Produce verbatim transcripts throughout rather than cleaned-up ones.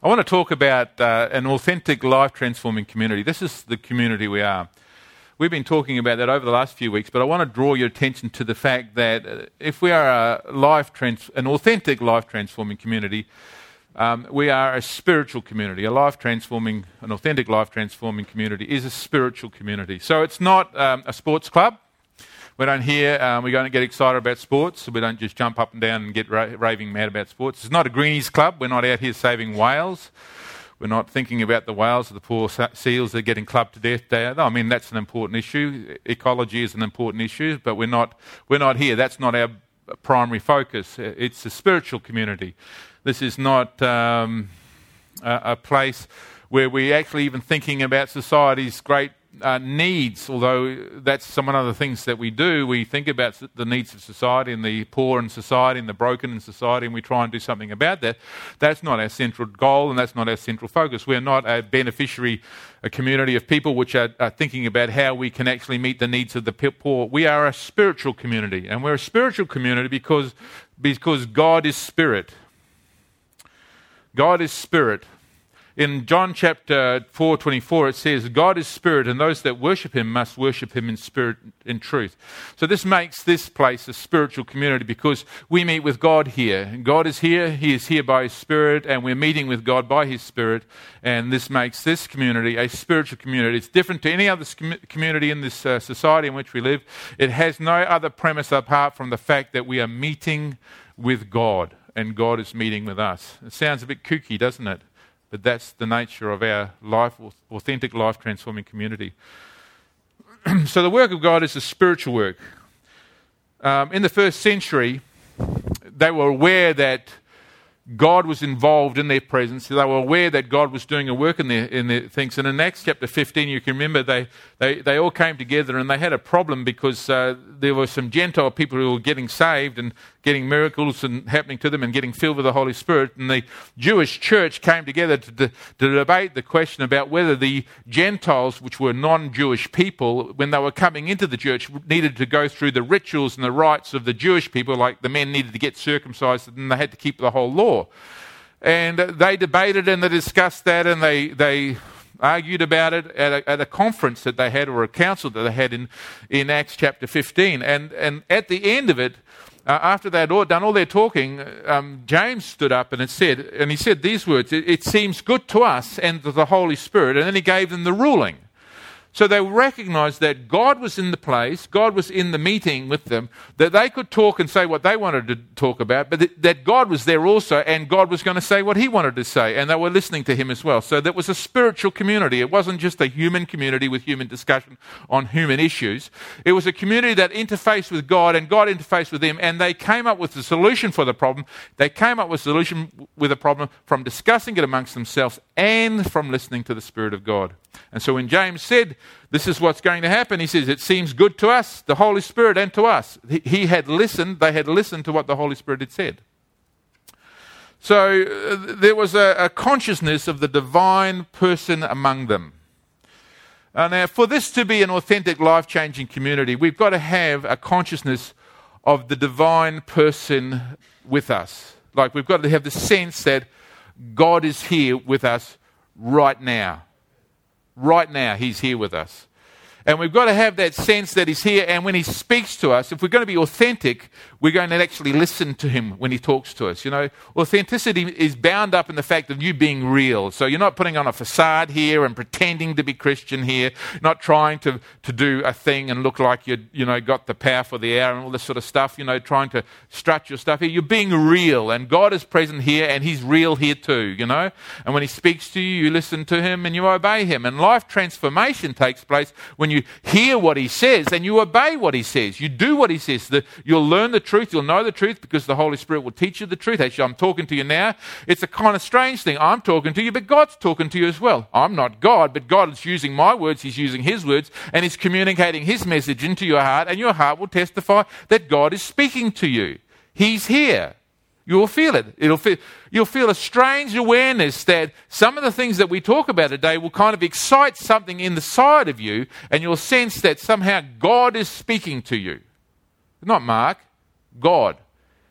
I want to talk about uh, an authentic, life-transforming community. This is the community we are. We've been talking about that over the last few weeks, but I want to draw your attention to the fact that if we are a life trans- an authentic, life-transforming community, um, we are a spiritual community. A life-transforming, an authentic, life-transforming community is a spiritual community. So it's not um, a sports club. We don't hear, um, we don't get excited about sports. We don't just jump up and down and get ra- raving mad about sports. It's not a greenies club. We're not out here saving whales. We're not thinking about the whales or the poor seals that are getting clubbed to death. Day out. I mean, that's an important issue. Ecology is an important issue, but we're not, we're not here. That's not our primary focus. It's a spiritual community. This is not um, a, a place where we're actually even thinking about society's great Uh, needs, although that's some of the things that we do. We think about the needs of society and the poor in society and the broken in society, and we try and do something about that. That's not our central goal, and that's not our central focus. We're not a beneficiary, a community of people which are, are thinking about how we can actually meet the needs of the poor. We are a spiritual community, and we're a spiritual community because because God is spirit. God is spirit. In John chapter four twenty-four, it says, God is spirit, and those that worship him must worship him in spirit and truth. So this makes this place a spiritual community because we meet with God here. God is here, he is here by his spirit, and we're meeting with God by his spirit, and this makes this community a spiritual community. It's different to any other community in this uh, society in which we live. It has no other premise apart from the fact that we are meeting with God, and God is meeting with us. It sounds a bit kooky, doesn't it? But that's the nature of our life, authentic life-transforming community. So the work of God is a spiritual work. Um, in the first century, they were aware that God was involved in their presence. They were aware that God was doing a work in their, in their things. And in Acts chapter fifteen, you can remember they, they, they all came together and they had a problem because uh, there were some Gentile people who were getting saved and getting miracles and happening to them and getting filled with the Holy Spirit. And the Jewish church came together to, de- to debate the question about whether the Gentiles, which were non-Jewish people, when they were coming into the church, needed to go through the rituals and the rites of the Jewish people, like the men needed to get circumcised and they had to keep the whole law. And they debated and they discussed that and they, they argued about it at a, at a conference that they had, or a council that they had in, in Acts chapter fifteen. And, and at the end of it, uh, after they had all done all their talking, um, James stood up and it said, and he said these words, it, it seems good to us and to the Holy Spirit. And then he gave them the ruling. So they recognized that God was in the place, God was in the meeting with them, that they could talk and say what they wanted to talk about, but that God was there also, and God was going to say what he wanted to say, and they were listening to him as well. So that was a spiritual community. It wasn't just a human community with human discussion on human issues. It was a community that interfaced with God, and God interfaced with them, and they came up with a solution for the problem. They came up with a solution with a problem from discussing it amongst themselves and from listening to the Spirit of God. And so when James said, this is what's going to happen, he says, it seems good to us, the Holy Spirit, and to us. He had listened, they had listened to what the Holy Spirit had said. So uh, there was a, a consciousness of the divine person among them. Uh, now, for this to be an authentic, life-changing community, we've got to have a consciousness of the divine person with us. Like, we've got to have the sense that God is here with us right now. Right now, he's here with us. And we've got to have that sense that he's here, and when he speaks to us, if we're going to be authentic, we're going to actually listen to him when he talks to us. You know, authenticity is bound up in the fact of you being real. So you're not putting on a facade here and pretending to be Christian here, not trying to, to do a thing and look like you you know, got the power for the hour and all this sort of stuff, you know, trying to strut your stuff here. You're being real, and God is present here, and he's real here too, you know. And when he speaks to you, you listen to him and you obey him. And life transformation takes place when you You hear what he says and you obey what he says. You do what he says. The, you'll learn the truth. You'll know the truth because the Holy Spirit will teach you the truth. Actually, I'm talking to you now. It's a kind of strange thing. I'm talking to you, but God's talking to you as well. I'm not God, but God is using my words. He's using his words, and he's communicating his message into your heart, and your heart will testify that God is speaking to you. He's here. You'll feel it. It'll feel, you'll feel a strange awareness that some of the things that we talk about today will kind of excite something in the side of you, and you'll sense that somehow God is speaking to you. Not Mark, God.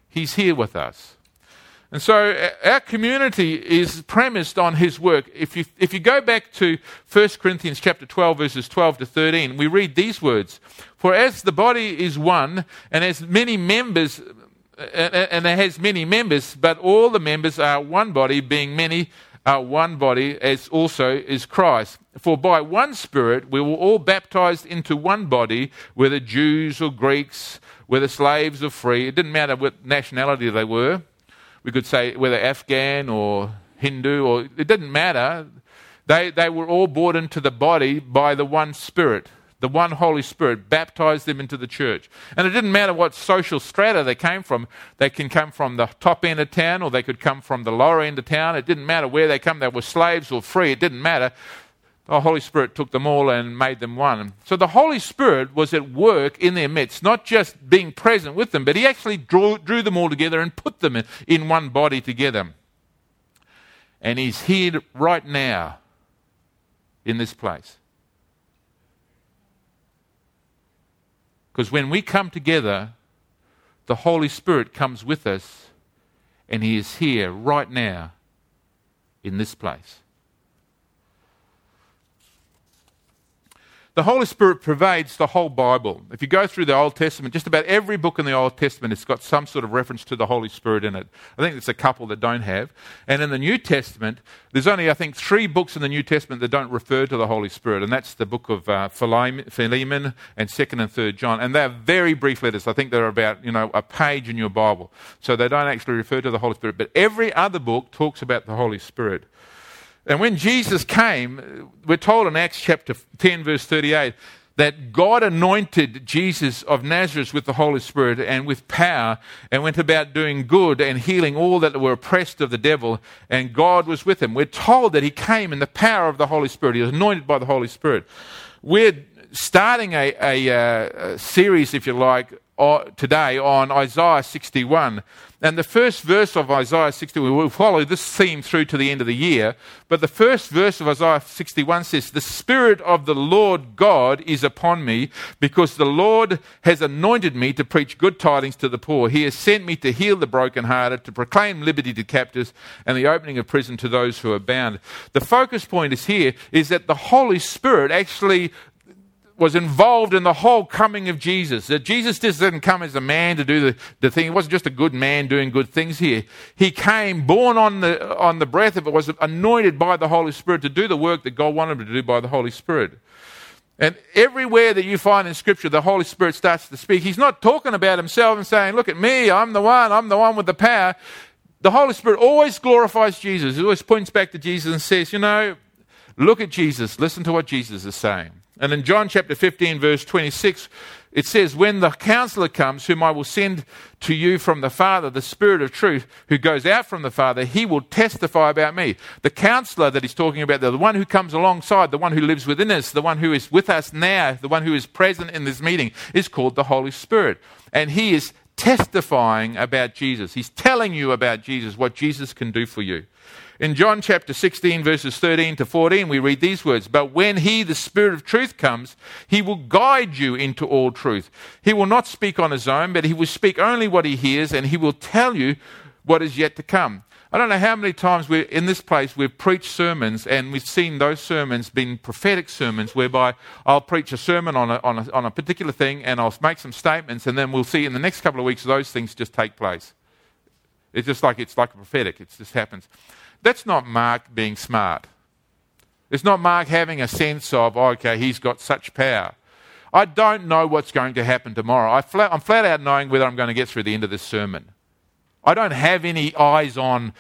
He's here with us. And so our community is premised on his work. If you if you go back to First Corinthians chapter twelve, verses twelve to thirteen, we read these words. For as the body is one, and as many members, and it has many members, but all the members are one body, being many are one body, as also is Christ. For by one Spirit we were all baptized into one body, whether Jews or Greeks, whether slaves or free. It didn't matter what nationality they were. We could say whether Afghan or Hindu, or it didn't matter. They they were all brought into the body by the one Spirit, the one Holy Spirit, baptized them into the church. And it didn't matter what social strata they came from. They can come from the top end of town, or they could come from the lower end of town. It didn't matter where they come. They were slaves or free. It didn't matter. The Holy Spirit took them all and made them one. So the Holy Spirit was at work in their midst, not just being present with them, but he actually drew, drew them all together and put them in, in one body together. And he's here right now in this place. Because when we come together, the Holy Spirit comes with us, and he is here right now in this place. The Holy Spirit pervades the whole Bible. If you go through the Old Testament, just about every book in the Old Testament has got some sort of reference to the Holy Spirit in it. I think there's a couple that don't have. And in the New Testament, there's only, I think, three books in the New Testament that don't refer to the Holy Spirit, and that's the book of uh, Philemon and Second and Third John. And they're very brief letters. I think they're about, you know, a page in your Bible. So they don't actually refer to the Holy Spirit. But every other book talks about the Holy Spirit. And when Jesus came, we're told in Acts chapter ten, verse thirty-eight, that God anointed Jesus of Nazareth with the Holy Spirit and with power, and went about doing good and healing all that were oppressed of the devil, and God was with him. We're told that he came in the power of the Holy Spirit. He was anointed by the Holy Spirit. We're starting a, a, a series, if you like, today on Isaiah sixty-one. And the first verse of Isaiah sixty-one, we'll follow this theme through to the end of the year, but the first verse of Isaiah sixty-one says, "The Spirit of the Lord God is upon me, because the Lord has anointed me to preach good tidings to the poor. He has sent me to heal the brokenhearted, to proclaim liberty to captives, and the opening of prison to those who are bound." The focus point is here is that the Holy Spirit actually was involved in the whole coming of Jesus. That Jesus just didn't come as a man to do the, the thing. He wasn't just a good man doing good things here. He came born on the on the breath of it, was anointed by the Holy Spirit to do the work that God wanted him to do by the Holy Spirit. And everywhere that you find in Scripture, the Holy Spirit starts to speak. He's not talking about himself and saying, "Look at me, I'm the one, I'm the one with the power." The Holy Spirit always glorifies Jesus. He always points back to Jesus and says, you know, look at Jesus, listen to what Jesus is saying. And in John chapter fifteen, verse twenty-six, it says, "When the Counselor comes, whom I will send to you from the Father, the Spirit of truth, who goes out from the Father, he will testify about me." The Counselor that he's talking about, the one who comes alongside, the one who lives within us, the one who is with us now, the one who is present in this meeting, is called the Holy Spirit. And he is testifying about Jesus. He's telling you about Jesus, what Jesus can do for you. In John chapter sixteen, verses thirteen to fourteen, we read these words, "But when he, the Spirit of truth, comes, he will guide you into all truth. He will not speak on his own, but he will speak only what he hears, and he will tell you what is yet to come." I don't know how many times we're in this place we've preached sermons, and we've seen those sermons being prophetic sermons, whereby I'll preach a sermon on a, on a, on a particular thing, and I'll make some statements, and then we'll see in the next couple of weeks those things just take place. It's just like it's like a prophetic. It just happens. That's not Mark being smart. It's not Mark having a sense of, oh, okay, he's got such power. I don't know what's going to happen tomorrow. I flat, I'm flat out knowing whether I'm going to get through the end of this sermon. I don't have any eyes on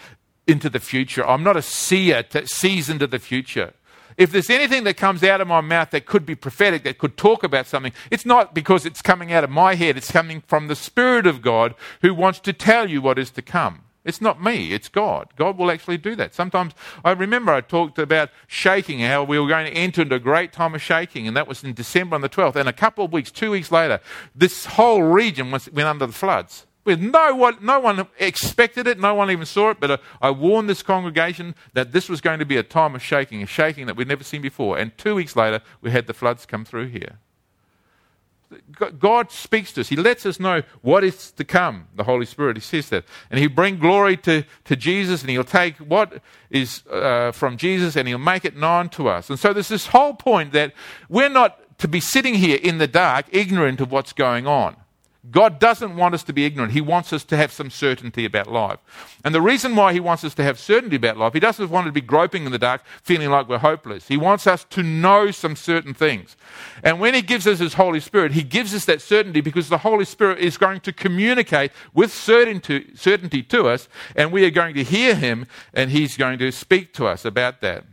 into the future. I'm not a seer that sees into the future. If there's anything that comes out of my mouth that could be prophetic, that could talk about something, it's not because it's coming out of my head. It's coming from the Spirit of God, who wants to tell you what is to come. It's not me, it's God. God will actually do that. Sometimes, I remember I talked about shaking, how we were going to enter into a great time of shaking, and that was in December on the twelfth. And a couple of weeks, two weeks later, this whole region was, went under the floods. With no one, no one expected it, no one even saw it, but I, I warned this congregation that this was going to be a time of shaking, a shaking that we'd never seen before. And two weeks later, we had the floods come through here. God speaks to us. He lets us know what is to come. The Holy Spirit, He says that. And He'll bring glory to, to Jesus, and He'll take what is uh, from Jesus, and He'll make it known to us. And so there's this whole point that we're not to be sitting here in the dark, ignorant of what's going on. God doesn't want us to be ignorant. He wants us to have some certainty about life. And the reason why He wants us to have certainty about life, He doesn't want us to be groping in the dark, feeling like we're hopeless. He wants us to know some certain things. And when He gives us His Holy Spirit, He gives us that certainty because the Holy Spirit is going to communicate with certainty, certainty to us, and we are going to hear Him, and He's going to speak to us about that.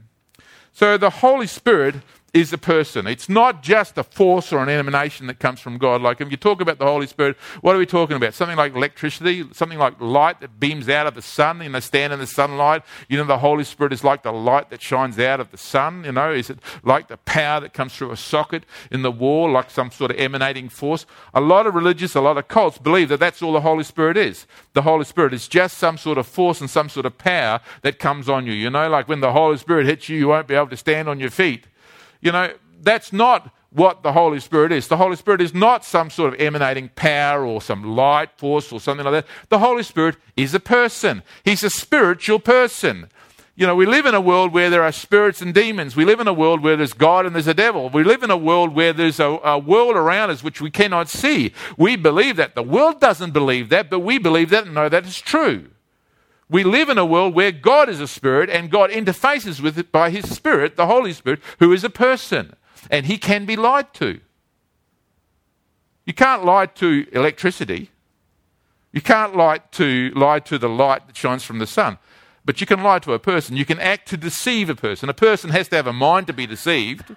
So the Holy Spirit is a person. It's not just a force or an emanation that comes from God. Like if you talk about the Holy Spirit, what are we talking about? Something like electricity, something like light that beams out of the sun, you know, stand in the sunlight. You know, the Holy Spirit is like the light that shines out of the sun, you know. Is it like the power that comes through a socket in the wall, like some sort of emanating force? A lot of religious, a lot of cults believe that that's all the Holy Spirit is. The Holy Spirit is just some sort of force and some sort of power that comes on you, you know. Like when the Holy Spirit hits you, you won't be able to stand on your feet. You know, that's not what the Holy Spirit is. The Holy Spirit is not some sort of emanating power or some light force or something like that. The Holy Spirit is a person. He's a spiritual person. You know, we live in a world where there are spirits and demons. We live in a world where there's God and there's a devil. We live in a world where there's a, a world around us which we cannot see. We believe that. The world doesn't believe that, but we believe that and know that it's true. We live in a world where God is a spirit and God interfaces with it by His Spirit, the Holy Spirit, who is a person. And He can be lied to. You can't lie to electricity. You can't lie to, lie to the light that shines from the sun. But you can lie to a person. You can act to deceive a person. A person has to have a mind to be deceived.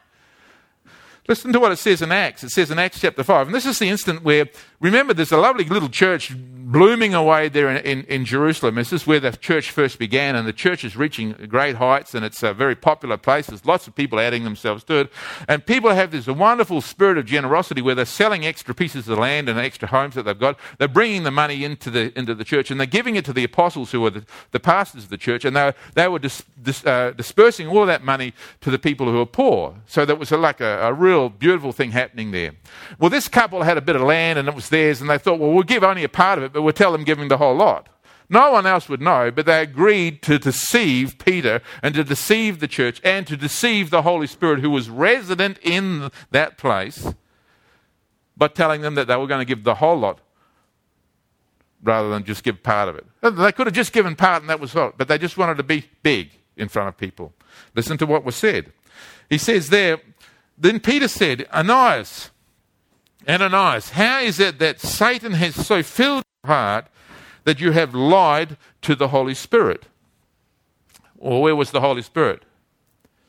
Listen to what it says in Acts. It says in Acts chapter five. And this is the instant where, remember, there's a lovely little church blooming away there in, in, in Jerusalem. This is where the church first began, and the church is reaching great heights, and it's a very popular place. There's lots of people adding themselves to it. And people have this wonderful spirit of generosity where they're selling extra pieces of land and extra homes that they've got. They're bringing the money into the into the church, and they're giving it to the apostles who were the, the pastors of the church, and they, they were dis, dis, uh, dispersing all that money to the people who were poor. So that was a, like a, a real beautiful thing happening there. Well, this couple had a bit of land and it was theirs, and they thought, well, we'll give only a part of it, but we'll tell them giving the whole lot. No one else would know, but they agreed to deceive Peter and to deceive the church and to deceive the Holy Spirit who was resident in that place by telling them that they were going to give the whole lot rather than just give part of it. They could have just given part and that was all, but they just wanted to be big in front of people. Listen to what was said. He says there, then Peter said, Ananias, Ananias, how is it that Satan has so filled your heart that you have lied to the Holy Spirit? Or where was the Holy Spirit?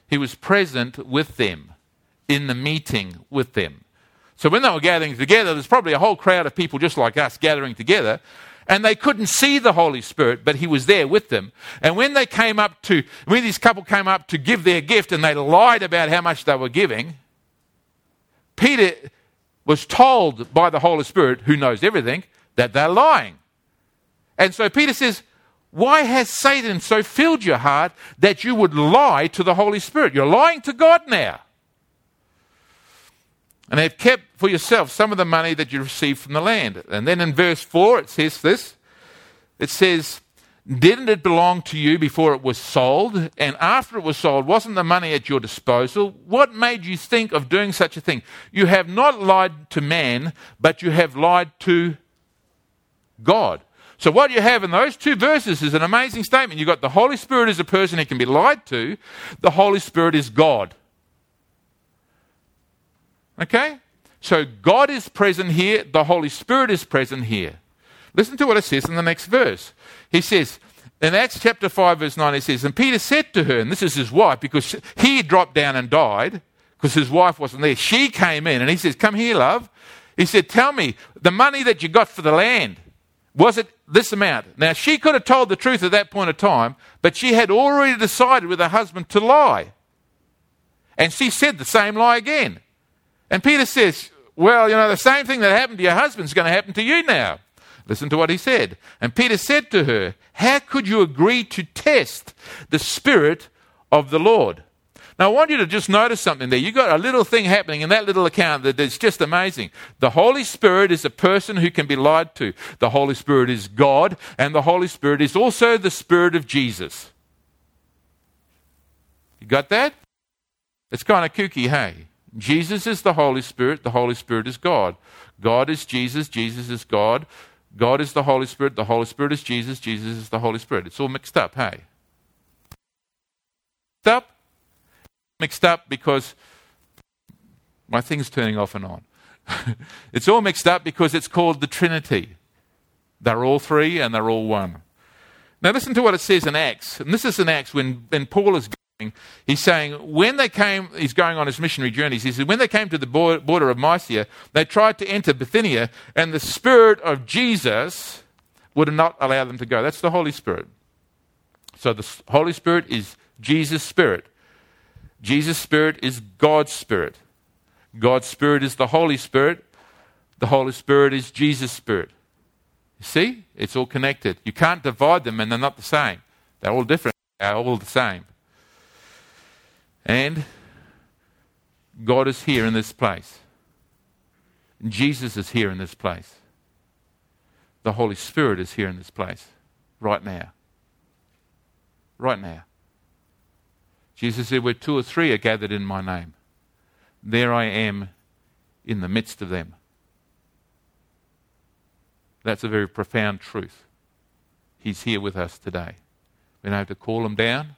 He was present with them, in the meeting with them. So when they were gathering together, there's probably a whole crowd of people just like us gathering together, and they couldn't see the Holy Spirit, but He was there with them. And when they came up to, when this couple came up to give their gift and they lied about how much they were giving, Peter was told by the Holy Spirit, who knows everything, that they're lying. And so Peter says, why has Satan so filled your heart that you would lie to the Holy Spirit? You're lying to God now. And have kept for yourself some of the money that you received from the land. And then in verse four it says this. It says, didn't it belong to you before it was sold? And after it was sold, wasn't the money at your disposal? What made you think of doing such a thing? You have not lied to man, but you have lied to God. So what you have in those two verses is an amazing statement. You've got the Holy Spirit is a person who can be lied to. The Holy Spirit is God. Okay? So God is present here. The Holy Spirit is present here. Listen to what it says in the next verse. He says, in Acts chapter five verse nine, he says, and Peter said to her, and this is his wife, because he dropped down and died, because his wife wasn't there. She came in, and he says, come here, love. He said, tell me, the money that you got for the land, was it this amount? Now, she could have told the truth at that point of time, but she had already decided with her husband to lie. And she said the same lie again. And Peter says, well, you know, the same thing that happened to your husband's going to happen to you now. Listen to what he said. And Peter said to her, how could you agree to test the Spirit of the Lord? Now, I want you to just notice something there. You've got a little thing happening in that little account that is just amazing. The Holy Spirit is a person who can be lied to. The Holy Spirit is God, and the Holy Spirit is also the Spirit of Jesus. You got that? It's kind of kooky, hey? Jesus is the Holy Spirit. The Holy Spirit is God. God is Jesus. Jesus is God. God is the Holy Spirit. The Holy Spirit is Jesus. Jesus is the Holy Spirit. It's all mixed up, hey? Mixed up? Mixed up because my thing's turning off and on. It's all mixed up because it's called the Trinity. They're all three and they're all one. Now listen to what it says in Acts. And this is in Acts when, when Paul is... He's saying, when they came, he's going on his missionary journeys, he says, when they came to the border of Mysia, they tried to enter Bithynia, and the Spirit of Jesus would not allow them to go. That's the Holy Spirit. So the Holy Spirit is Jesus' Spirit. Jesus' Spirit is God's Spirit. God's Spirit is the Holy Spirit. The Holy Spirit is Jesus' Spirit. You see? It's all connected. You can't divide them, and they're not the same. They're all different. They're all the same. And God is here in this place. Jesus is here in this place. The Holy Spirit is here in this place right now. Right now. Jesus said, where two or three are gathered in my name, there I am in the midst of them. That's a very profound truth. He's here with us today. We don't have to call him down.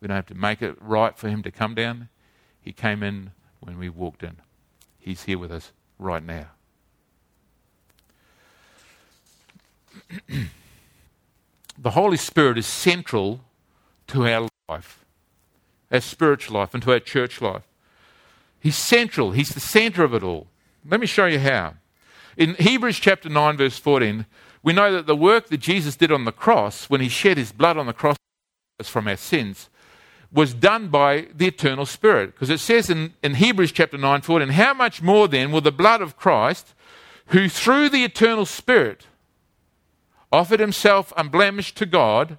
We don't have to make it right for him to come down. He came in when we walked in. He's here with us right now. The Holy Spirit is central to our life, our spiritual life, and to our church life. He's central. He's the center of it all. Let me show you how. In Hebrews chapter nine, verse fourteen, we know that the work that Jesus did on the cross, when he shed his blood on the cross from our sins, was done by the eternal Spirit. Because it says in, in Hebrews chapter nine, fourteen, how much more then will the blood of Christ, who through the eternal Spirit offered himself unblemished to God,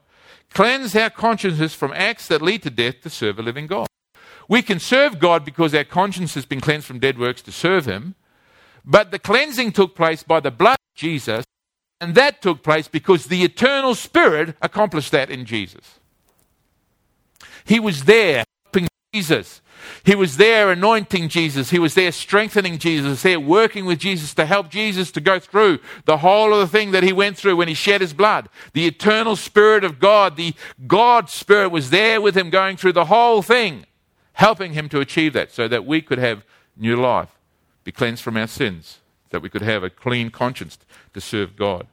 cleanse our consciences from acts that lead to death to serve a living God. We can serve God because our conscience has been cleansed from dead works to serve him, but the cleansing took place by the blood of Jesus, and that took place because the eternal Spirit accomplished that in Jesus. He was there helping Jesus. He was there anointing Jesus. He was there strengthening Jesus. He was there working with Jesus to help Jesus to go through the whole of the thing that he went through when he shed his blood. The eternal Spirit of God, the God Spirit, was there with him going through the whole thing, helping him to achieve that so that we could have new life, be cleansed from our sins, that we could have a clean conscience to serve God.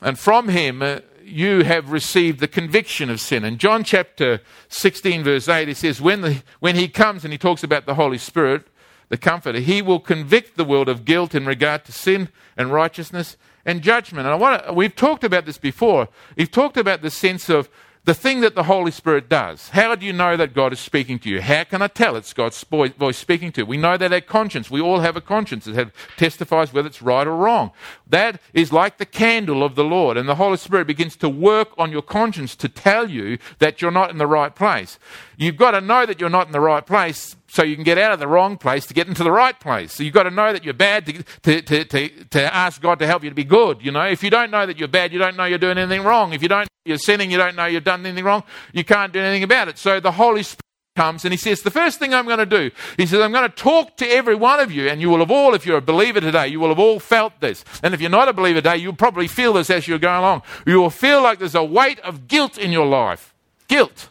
And from him... Uh, you have received the conviction of sin. In John chapter sixteen, verse eight, it says, when, the, when he comes, and he talks about the Holy Spirit, the Comforter, he will convict the world of guilt in regard to sin and righteousness and judgment. And I want to, we've talked about this before. We've talked about the sense of the thing that the Holy Spirit does. How do you know that God is speaking to you? How can I tell it's God's voice speaking to you? We know that our conscience, we all have a conscience that testifies whether it's right or wrong. That is like the candle of the Lord, and the Holy Spirit begins to work on your conscience to tell you that you're not in the right place. You've got to know that you're not in the right place so you can get out of the wrong place to get into the right place. So you've got to know that you're bad to, to, to, to, to ask God to help you to be good. You know, if you don't know that you're bad, you don't know you're doing anything wrong. If you don't know you're sinning, you don't know you've done anything wrong, you can't do anything about it. So the Holy Spirit comes and he says, the first thing I'm going to do, he says, I'm going to talk to every one of you, and you will have all, if you're a believer today, you will have all felt this. And if you're not a believer today, you'll probably feel this as you go along. You will feel like there's a weight of guilt in your life. Guilt.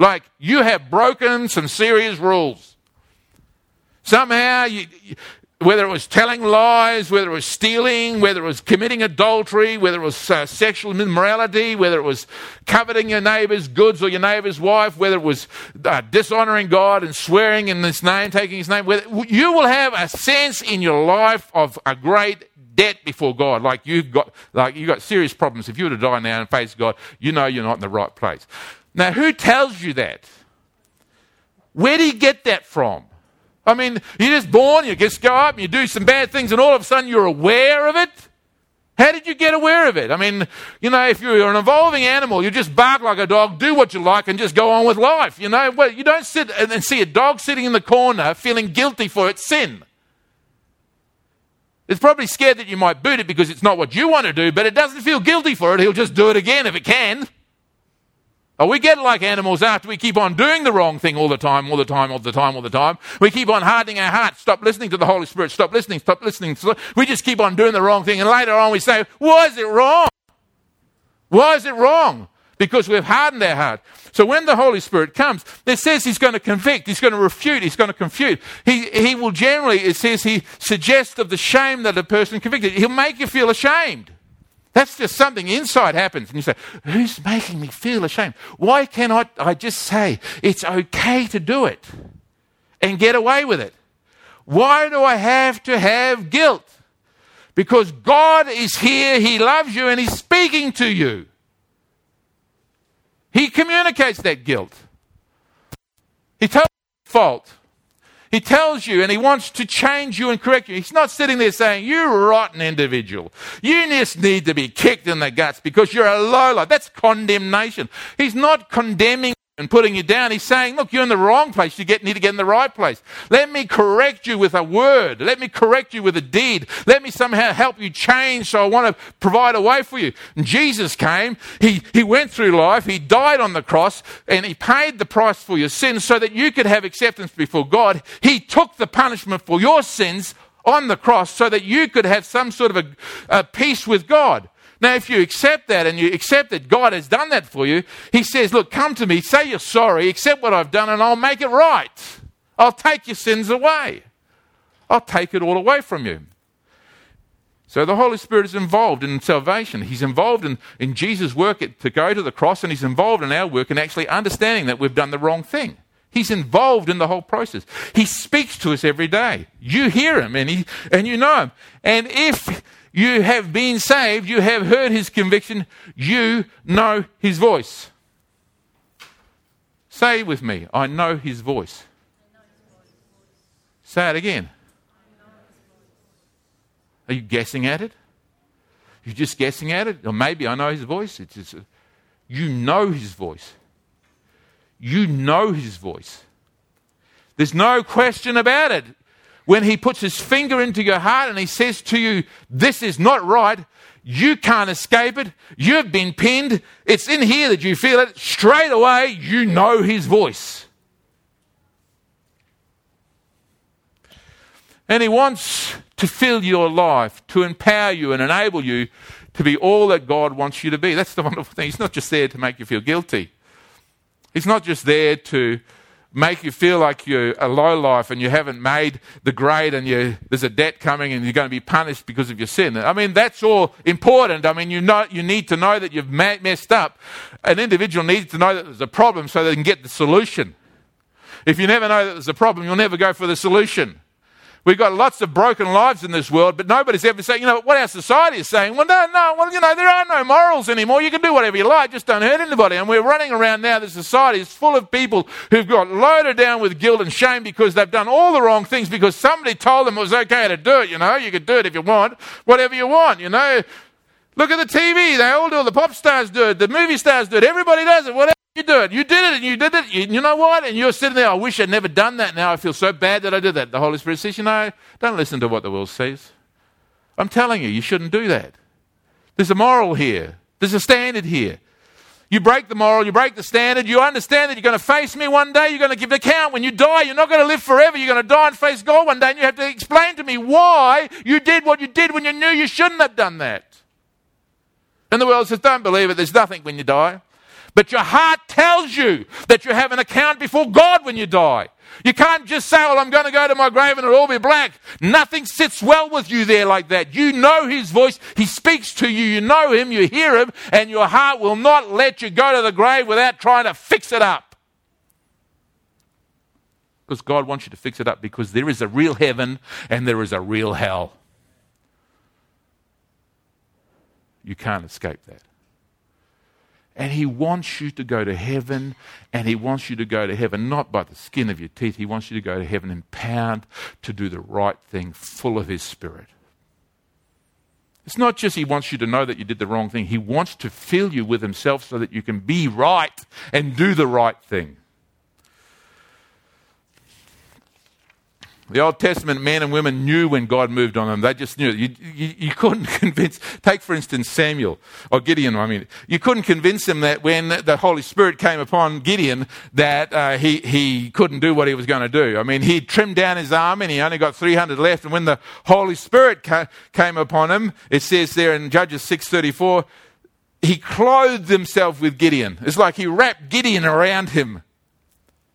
Like you have broken some serious rules. Somehow, you, whether it was telling lies, whether it was stealing, whether it was committing adultery, whether it was uh, sexual immorality, whether it was coveting your neighbor's goods or your neighbor's wife, whether it was uh, dishonoring God and swearing in his name, taking his name, whether, you will have a sense in your life of a great debt before God, like you've got, like you've got serious problems. If you were to die now and face God, you know you're not in the right place. Now, who tells you that? Where do you get that from? I mean, you're just born, you just go up, and you do some bad things, and all of a sudden you're aware of it? How did you get aware of it? I mean, you know, if you're an evolving animal, you just bark like a dog, do what you like, and just go on with life. You know, well, you don't sit and see a dog sitting in the corner feeling guilty for its sin. It's probably scared that you might boot it because it's not what you want to do, but it doesn't feel guilty for it. He'll just do it again if it can. Oh, we get like animals after we keep on doing the wrong thing all the time, all the time, all the time, all the time. We keep on hardening our hearts. Stop listening to the Holy Spirit. Stop listening. Stop listening. We just keep on doing the wrong thing. And later on we say, why is it wrong? Why is it wrong? Because we've hardened our heart. So when the Holy Spirit comes, it says he's going to convict. He's going to refute. He's going to confute. He, he will generally, it says, he suggests of the shame that a person convicted. He'll make you feel ashamed. That's just something inside happens. And you say, who's making me feel ashamed? Why cannot I just say it's okay to do it and get away with it? Why do I have to have guilt? Because God is here, he loves you, and he's speaking to you. He communicates that guilt. He tells you your fault. He tells you, and he wants to change you and correct you. He's not sitting there saying, you rotten individual. You just need to be kicked in the guts because you're a lowlife. That's condemnation. He's not condemning and putting you down. He's saying, look, you're in the wrong place. You get, need to get in the right place. Let me correct you with a word. Let me correct you with a deed. Let me somehow help you change, so I want to provide a way for you. And Jesus came. He, he went through life. He died on the cross, and he paid the price for your sins so that you could have acceptance before God. He took the punishment for your sins on the cross so that you could have some sort of a, a peace with God. Now, if you accept that and you accept that God has done that for you, he says, look, come to me, say you're sorry, accept what I've done, and I'll make it right. I'll take your sins away. I'll take it all away from you. So the Holy Spirit is involved in salvation. He's involved in, in Jesus' work to go to the cross, and he's involved in our work in actually understanding that we've done the wrong thing. He's involved in the whole process. He speaks to us every day. You hear him, and, he, and you know him. And if you have been saved, you have heard his conviction, you know his voice. Say with me, I know his voice. Know his voice. Say it again. Are you guessing at it? You're just guessing at it? Or maybe I know his voice. It's just, you know his voice. You know his voice. There's no question about it. When he puts his finger into your heart and he says to you, this is not right, you can't escape it, you've been pinned, it's in here that you feel it, straight away you know his voice. And he wants to fill your life, to empower you and enable you to be all that God wants you to be. That's the wonderful thing. He's not just there to make you feel guilty. He's not just there to make you feel like you're a lowlife and you haven't made the grade and you, there's a debt coming and you're going to be punished because of your sin. I mean, that's all important. I mean, you know, you need to know that you've ma- messed up. An individual needs to know that there's a problem so they can get the solution. If you never know that there's a problem, you'll never go for the solution. We've got lots of broken lives in this world, but nobody's ever saying, you know, what our society is saying, well, no, no, well, you know, there are no morals anymore. You can do whatever you like, just don't hurt anybody. And we're running around now, the society is full of people who've got loaded down with guilt and shame because they've done all the wrong things because somebody told them it was okay to do it, you know. You could do it if you want, whatever you want, you know. Look at the T V, they all do it, the pop stars do it, the movie stars do it, everybody does it, whatever. You do it. You did it and you did it. You, you know what? And you're sitting there, I wish I'd never done that. Now I feel so bad that I did that. The Holy Spirit says, you know, don't listen to what the world says. I'm telling you, you shouldn't do that. There's a moral here. There's a standard here. You break the moral, you break the standard, you understand that you're going to face me one day, you're going to give an account. When you die, you're not going to live forever. You're going to die and face God one day, and you have to explain to me why you did what you did when you knew you shouldn't have done that. And the world says, don't believe it. There's nothing when you die. But your heart tells you that you have an account before God when you die. You can't just say, well, I'm going to go to my grave and it'll all be black. Nothing sits well with you there like that. You know his voice. He speaks to you. You know him. You hear him. And your heart will not let you go to the grave without trying to fix it up. Because God wants you to fix it up, because there is a real heaven and there is a real hell. You can't escape that. And he wants you to go to heaven, and he wants you to go to heaven, not by the skin of your teeth. He wants you to go to heaven empowered to do the right thing, full of his Spirit. It's not just he wants you to know that you did the wrong thing. He wants to fill you with himself so that you can be right and do the right thing. The Old Testament men and women knew when God moved on them. They just knew. You, you, you couldn't convince, take for instance Samuel, or Gideon, I mean. You couldn't convince him that when the Holy Spirit came upon Gideon that uh, he, he couldn't do what he was going to do. I mean, he trimmed down his army and he only got three hundred left. And when the Holy Spirit ca- came upon him, it says there in Judges six thirty-four, he clothed himself with Gideon. It's like he wrapped Gideon around him.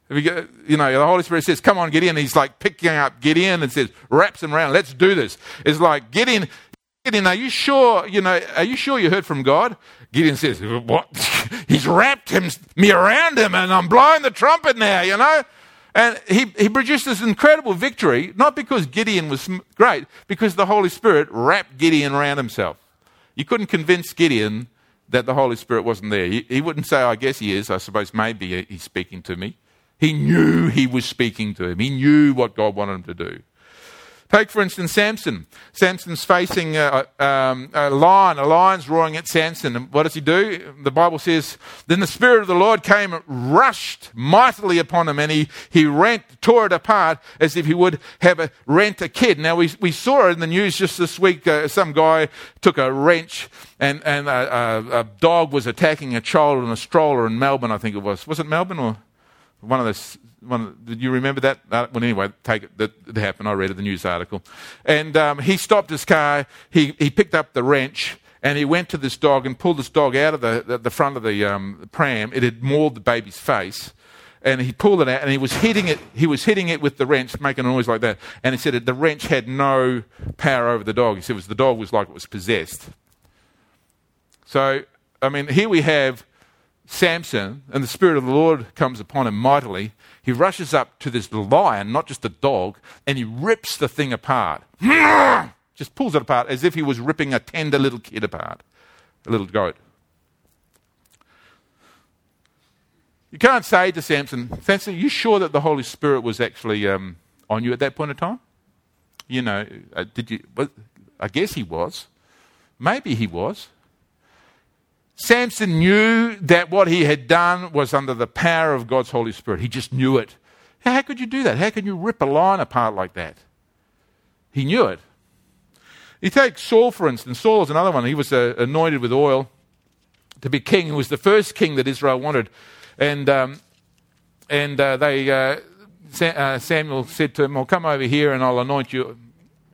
You know, the Holy Spirit says, come on, Gideon. He's like picking up Gideon and says, wraps him around. Let's do this. It's like, Gideon, Gideon, are you sure, you know, are you sure you heard from God? Gideon says, what? He's wrapped him, me around him and I'm blowing the trumpet now, you know. And he, he produced this incredible victory, not because Gideon was great, because the Holy Spirit wrapped Gideon around himself. You couldn't convince Gideon that the Holy Spirit wasn't there. He, he wouldn't say, I guess he is. I suppose maybe he's speaking to me. He knew he was speaking to him. He knew what God wanted him to do. Take, for instance, Samson. Samson's facing a, um, a lion. A lion's roaring at Samson. And what does he do? The Bible says, then the Spirit of the Lord came, rushed mightily upon him, and he, he rent, tore it apart as if he would have a, rent a kid. Now, we we saw it in the news just this week. Uh, some guy took a wrench, and, and a, a, a dog was attacking a child in a stroller in Melbourne, I think it was. Was it Melbourne or... One of those, one of, did you remember that? Uh, well, anyway, take it, that it happened. I read it, the news article. And um, he stopped his car, he, he picked up the wrench, and he went to this dog and pulled this dog out of the, the, the front of the um, pram. It had mauled the baby's face. And he pulled it out, and he was hitting it, he was hitting it with the wrench, making a noise like that. And he said that the wrench had no power over the dog. He said it was, the dog was like it was possessed. So, I mean, here we have Samson, and the Spirit of the Lord comes upon him mightily. He rushes up to this lion, not just a dog, and he rips the thing apart. Just pulls it apart as if he was ripping a tender little kid apart, a little goat. You can't say to Samson, Samson, are you sure that the Holy Spirit was actually um, on you at that point in time? You know, uh, did you? Well, I guess he was. Maybe he was. Samson knew that what he had done was under the power of God's Holy Spirit. He just knew it. How could you do that? How can you rip a lion apart like that? He knew it. You take Saul, for instance. Saul is another one. He was uh, anointed with oil to be king. He was the first king that Israel wanted. And um, and uh, they uh, Sa- uh, Samuel said to him, well, come over here and I'll anoint you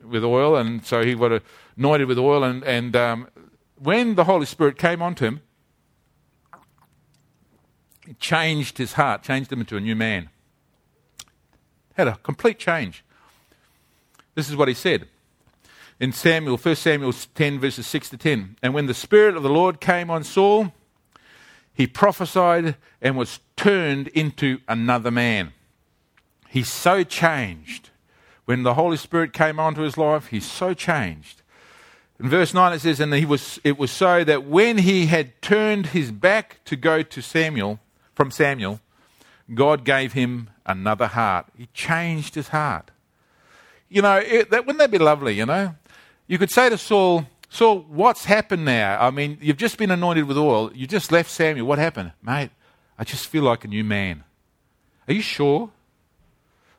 with oil. And so he was anointed with oil and... and um, when the Holy Spirit came onto him, it changed his heart, changed him into a new man. Had a complete change. This is what he said in Samuel, First Samuel ten, verses six to ten. And when the Spirit of the Lord came on Saul, he prophesied and was turned into another man. He's so changed. When the Holy Spirit came onto his life, he's so changed. In verse nine it says, and he was, it was so that when he had turned his back to go to Samuel, from Samuel, God gave him another heart. He changed his heart. You know, it, that, wouldn't that be lovely, you know? You could say to Saul, Saul, what's happened now? I mean, you've just been anointed with oil. You just left Samuel. What happened? Mate, I just feel like a new man. Are you sure?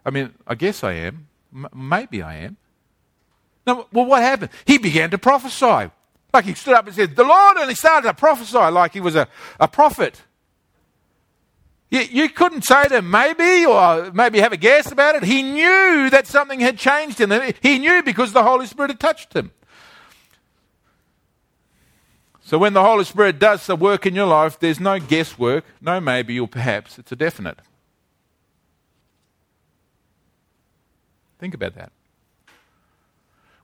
I mean, I guess I am. M- maybe I am. No, well, what happened? He began to prophesy. Like he stood up and said, the Lord, and he started to prophesy like he was a, a prophet. You, you couldn't say to him, maybe, or maybe have a guess about it. He knew that something had changed in him. He knew because the Holy Spirit had touched him. So when the Holy Spirit does the work in your life, there's no guesswork, no maybe or perhaps. It's a definite. Think about that.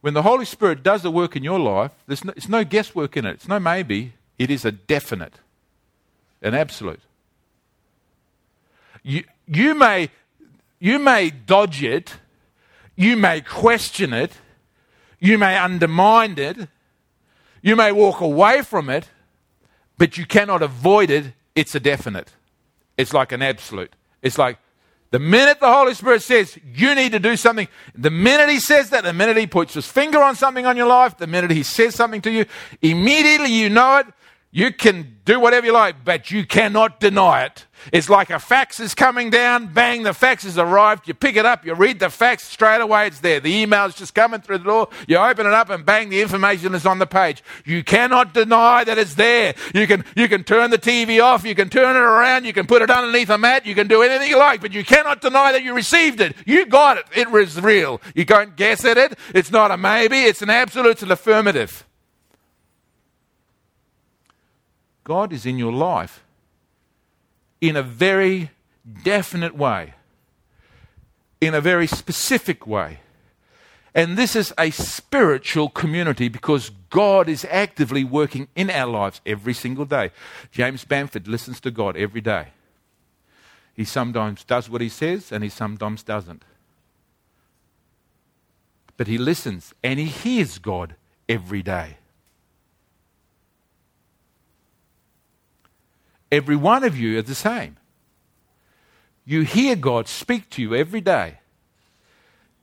When the Holy Spirit does the work in your life, there's no, it's no guesswork in it. It's no maybe. It is a definite, an absolute. You, you may, you may dodge it. You may question it. You may undermine it. You may walk away from it, but you cannot avoid it. It's a definite. It's like an absolute. It's like The minute the Holy Spirit says, you need to do something, the minute he says that, the minute he puts his finger on something on your life, the minute he says something to you, immediately you know it. You can do whatever you like, but you cannot deny it. It's like a fax is coming down, bang, the fax has arrived. You pick it up, you read the fax, straight away it's there. The email's just coming through the door. You open it up and bang, the information is on the page. You cannot deny that it's there. You can, you can turn the T V off, you can turn it around, you can put it underneath a mat, you can do anything you like, but you cannot deny that you received it. You got it. It was real. You can't guess at it. It's not a maybe. It's an absolute, it's an affirmative. God is in your life in a very definite way, in a very specific way. And this is a spiritual community because God is actively working in our lives every single day. James Bamford listens to God every day. He sometimes does what he says and he sometimes doesn't. But he listens and he hears God every day. Every one of you are the same. You hear God speak to you every day.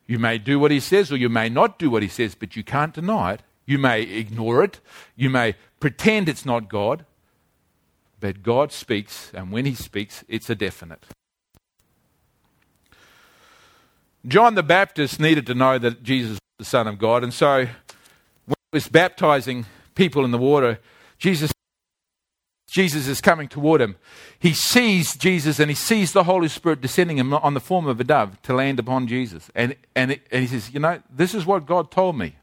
You may do what he says or you may not do what he says, but you can't deny it. You may ignore it. You may pretend it's not God. But God speaks, and when he speaks, it's a definite. John the Baptist needed to know that Jesus was the Son of God, and so when he was baptizing people in the water, Jesus Jesus is coming toward him. He sees Jesus and he sees the Holy Spirit descending him on the form of a dove to land upon Jesus. And, and, and he says, you know, this is what God told me.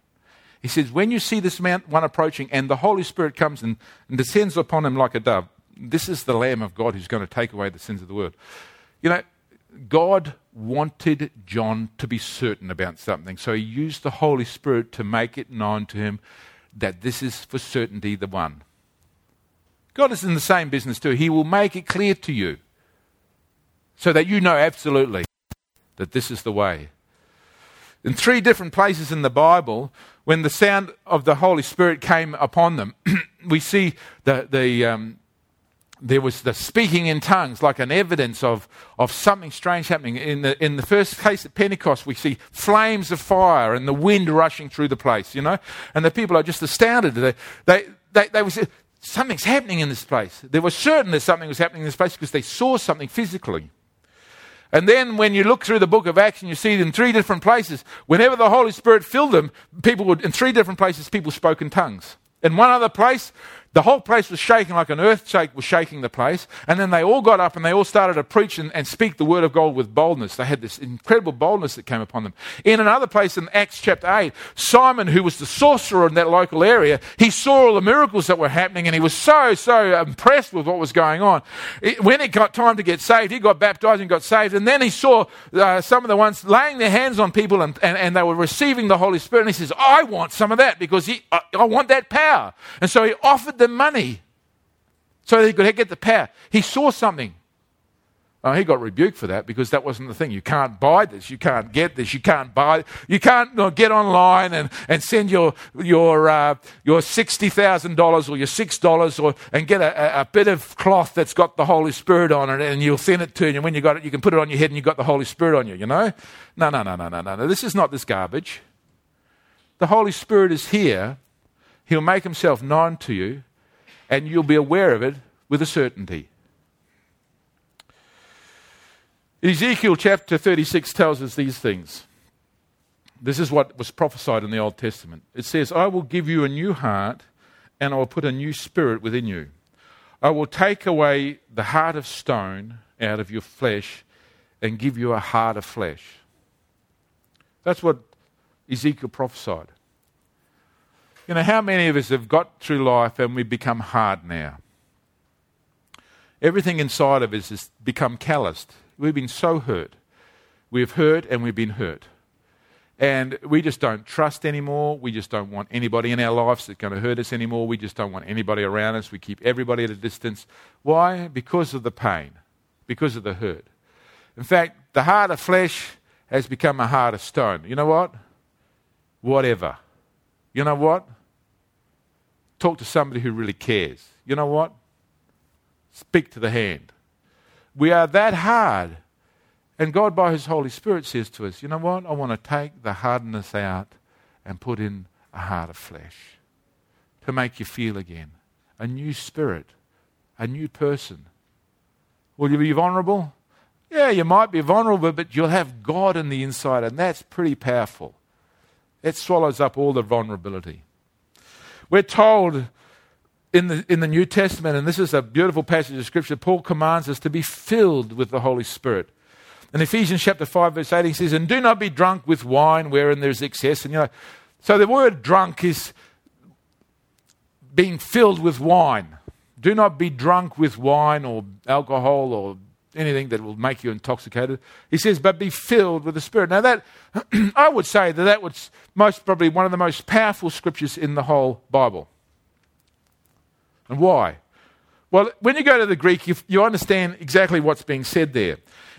He says, when you see this man, one approaching and the Holy Spirit comes and, and descends upon him like a dove, this is the Lamb of God who's going to take away the sins of the world. You know, God wanted John to be certain about something. So he used the Holy Spirit to make it known to him that this is for certainty the one. God is in the same business too. He will make it clear to you so that you know absolutely that this is the way. In three different places in the Bible, when the sound of the Holy Spirit came upon them, we see the, the, um, there was the speaking in tongues like an evidence of, of something strange happening. In the, in the first case at Pentecost, we see flames of fire and the wind rushing through the place, you know. And the people are just astounded. They, they, they, they were... Something's happening in this place. They were certain that something was happening in this place because they saw something physically. And then when you look through the book of Acts and you see it in three different places, whenever the Holy Spirit filled them, people would, in three different places, people spoke in tongues. In one other place, the whole place was shaking like an earthquake was shaking the place. And then they all got up and they all started to preach and, and speak the word of God with boldness. They had this incredible boldness that came upon them. In another place in Acts chapter eight, Simon, who was the sorcerer in that local area, he saw all the miracles that were happening and he was so, so impressed with what was going on. It, when it got time to get saved, he got baptized and got saved. And then he saw uh, some of the ones laying their hands on people and, and, and they were receiving the Holy Spirit. And he says, I want some of that because he, I, I want that power. And so he offered the money so they could get the power. He saw something. Oh, he got rebuked for that because that wasn't the thing. You can't buy this. You can't get this. You can't buy. You can't you know, get online and, and send your your uh, your sixty thousand dollars or your six dollars or and get a, a bit of cloth that's got the Holy Spirit on it, and you'll send it to you. And when you got it, you can put it on your head, and you got the Holy Spirit on you. You know? No, no, no, no, no, no, no. This is not this garbage. The Holy Spirit is here. He'll make himself known to you. And you'll be aware of it with a certainty. Ezekiel chapter thirty-six tells us these things. This is what was prophesied in the Old Testament. It says, I will give you a new heart, and I will put a new spirit within you. I will take away the heart of stone out of your flesh and give you a heart of flesh. That's what Ezekiel prophesied. You know, how many of us have got through life and we become hard now? Everything inside of us has become calloused. We've been so hurt. We've hurt and we've been hurt. And we just don't trust anymore. We just don't want anybody in our lives that's going to hurt us anymore. We just don't want anybody around us. We keep everybody at a distance. Why? Because of the pain. Because of the hurt. In fact, the heart of flesh has become a heart of stone. You know what? Whatever. You know what? Talk to somebody who really cares. You know what? Speak to the hand. We are that hard And God by His Holy Spirit says to us, you know what? I want to take the hardness out and put in a heart of flesh to make you feel again. A new spirit, a new person. Will you be vulnerable? Yeah, you might be vulnerable, but you'll have God in the inside, and that's pretty powerful. It swallows up all the vulnerability. We're told in the in the New Testament, and this is a beautiful passage of Scripture, Paul commands us to be filled with the Holy Spirit. In Ephesians chapter five, verse eighteen, he says, and do not be drunk with wine wherein there is excess. And you know, so the word drunk is being filled with wine. Do not be drunk with wine or alcohol or anything that will make you intoxicated. He says, but be filled with the Spirit. Now that, I would say that that was most probably one of the most powerful scriptures in the whole Bible. And why? Well, when you go to the Greek, you, you understand exactly what's being said there.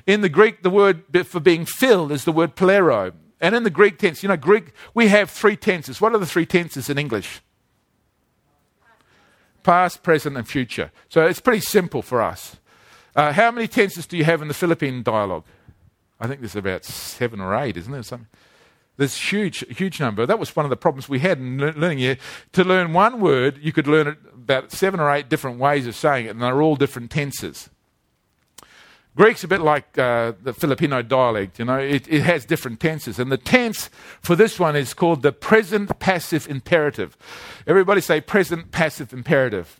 In the Greek, the word for being filled is the word plero. And in the Greek tense, you know, Greek, we have three tenses. What are the three tenses in English? Past, present, and future. So it's pretty simple for us. Uh, how many tenses do you have in the Philippine dialogue? I think there's about seven or eight, isn't there? Something. There's huge, huge number. That was one of the problems we had in learning here. To learn one word, you could learn it about seven or eight different ways of saying it, and they're all different tenses. Greek's a bit like uh, the Filipino dialect, you know, it, it has different tenses. And the tense for this one is called the present passive imperative. Everybody say present passive imperative.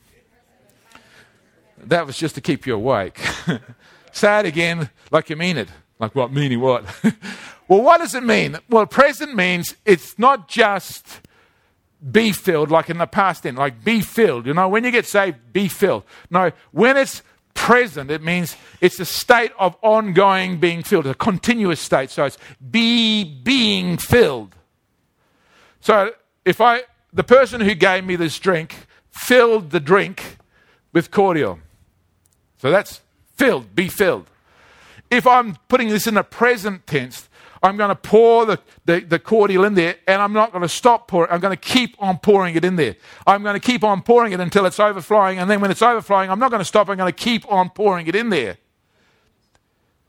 That was just to keep you awake. Say it again like you mean it. Like what, meaning what? Well, what does it mean? Well, present means it's not just be filled like in the past tense, like be filled. You know, when you get saved, be filled. No, when it's present, it means it's a state of ongoing being filled, a continuous state. So it's be being filled. So if I, the person who gave me this drink filled the drink with cordial. So that's filled, be filled. If I'm putting this in a present tense, I'm going to pour the, the, the cordial in there, and I'm not going to stop pouring. I'm going to keep on pouring it in there. I'm going to keep on pouring it until it's overflowing, and then when it's overflowing, I'm not going to stop. I'm going to keep on pouring it in there.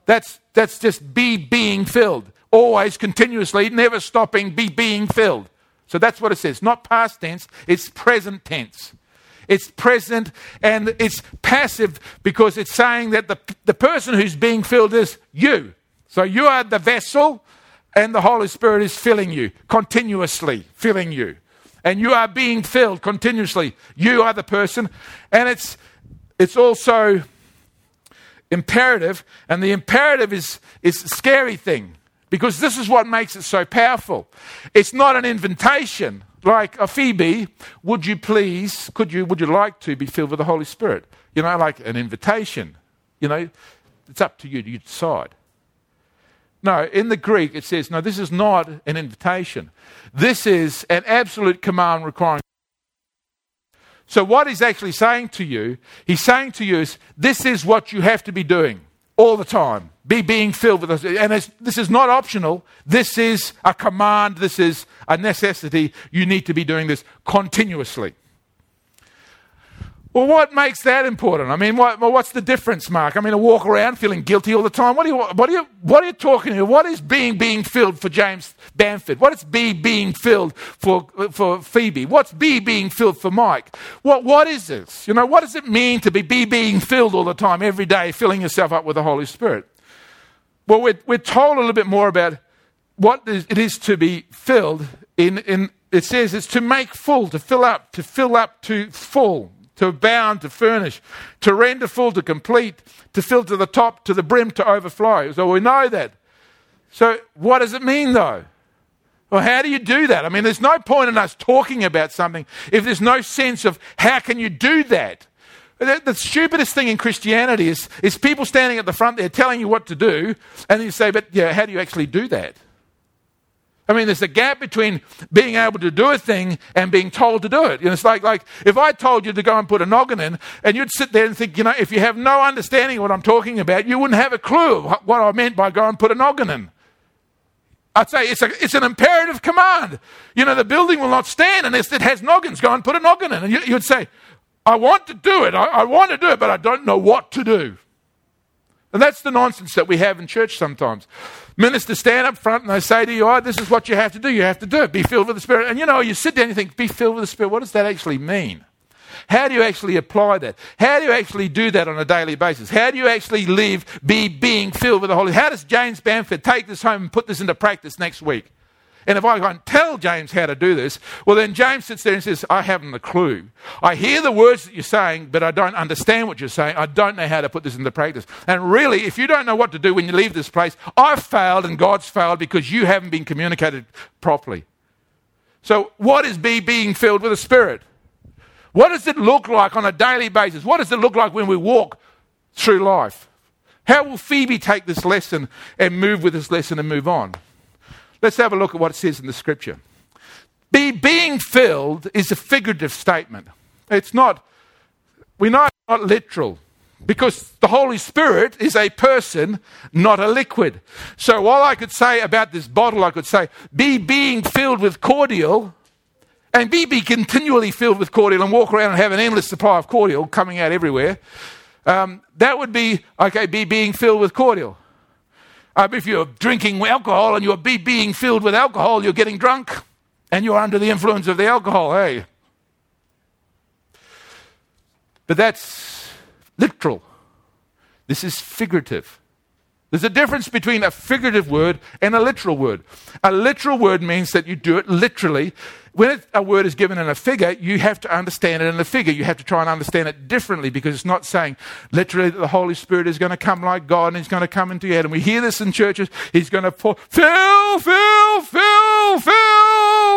That's that's just be being filled. Always, continuously, never stopping, be being filled. So that's what it says. Not past tense, it's present tense. It's present and it's passive because it's saying that the, the person who's being filled is you. So you are the vessel and the Holy Spirit is filling you, continuously filling you. And you are being filled continuously. You are the person. And it's it's also imperative. And the imperative is, is a scary thing because this is what makes it so powerful. It's not an invitation like a Phoebe, would you please, could you, would you like to be filled with the Holy Spirit? You know, like an invitation. You know, it's up to you, you decide. No, in the Greek it says, no, this is not an invitation. This is an absolute command requiring. So what he's actually saying to you, he's saying to you is, this is what you have to be doing all the time. Be being filled with us. And it's, this is not optional. This is a command. This is a necessity. You need to be doing this continuously. Well, what makes that important? I mean, what, well, what's the difference, Mark? I mean, I walk around feeling guilty all the time. What are you, what are you, what are you talking about? What is being being filled for James Bamford? What is be being filled for for Phoebe? What's be being filled for Mike? What what is this? You know, what does it mean to be be being filled all the time, every day, filling yourself up with the Holy Spirit? Well, we're we're told a little bit more about what it is to be filled. In in it says it's to make full, to fill up, to fill up to full. To abound, to furnish, to render full, to complete, to fill to the top, to the brim, to overflow. So we know that. So what does it mean though? Well, how do you do that? I mean, there's no point in us talking about something if there's no sense of how can you do that? The, the stupidest thing in Christianity is, is people standing at the front there telling you what to do, and then you say, but yeah, how do you actually do that? I mean, there's a gap between being able to do a thing and being told to do it. You know, it's like, like if I told you to go and put a noggin in, and you'd sit there and think, you know, if you have no understanding of what I'm talking about, you wouldn't have a clue what I meant by go and put a noggin in. I'd say it's a, it's an imperative command. You know, the building will not stand unless it has noggins. Go and put a noggin in. And you, you'd say, I want to do it. I, I want to do it, but I don't know what to do. And that's the nonsense that we have in church sometimes. Ministers stand up front and they say to you, oh, this is what you have to do. You have to do it. Be filled with the Spirit. And you know, you sit down and you think, be filled with the Spirit. What does that actually mean? How do you actually apply that? How do you actually do that on a daily basis? How do you actually live, be being filled with the Holy Spirit? How does James Bamford take this home and put this into practice next week? And if I can't tell James how to do this, well, then James sits there and says, I haven't a clue. I hear the words that you're saying, but I don't understand what you're saying. I don't know how to put this into practice. And really, if you don't know what to do when you leave this place, I've failed and God's failed because you haven't been communicated properly. So what is be being filled with the Spirit? What does it look like on a daily basis? What does it look like when we walk through life? How will Phoebe take this lesson and move with this lesson and move on? Let's have a look at what it says in the scripture. Be being filled is a figurative statement. It's not, we know it's not literal, because the Holy Spirit is a person, not a liquid. So all I could say about this bottle, I could say, be being filled with cordial, and be be continually filled with cordial and walk around and have an endless supply of cordial coming out everywhere. Um, that would be, okay, be being filled with cordial. Uh, if you're drinking alcohol and you're be being filled with alcohol, you're getting drunk and you're under the influence of the alcohol, hey? But that's literal. This is figurative. There's a difference between a figurative word and a literal word. A literal word means that you do it literally. When it, a word is given in a figure, you have to understand it in a figure. You have to try and understand it differently, because it's not saying literally that the Holy Spirit is going to come like God and He's going to come into your head. And we hear this in churches. He's going to pour, fill, fill, fill, fill.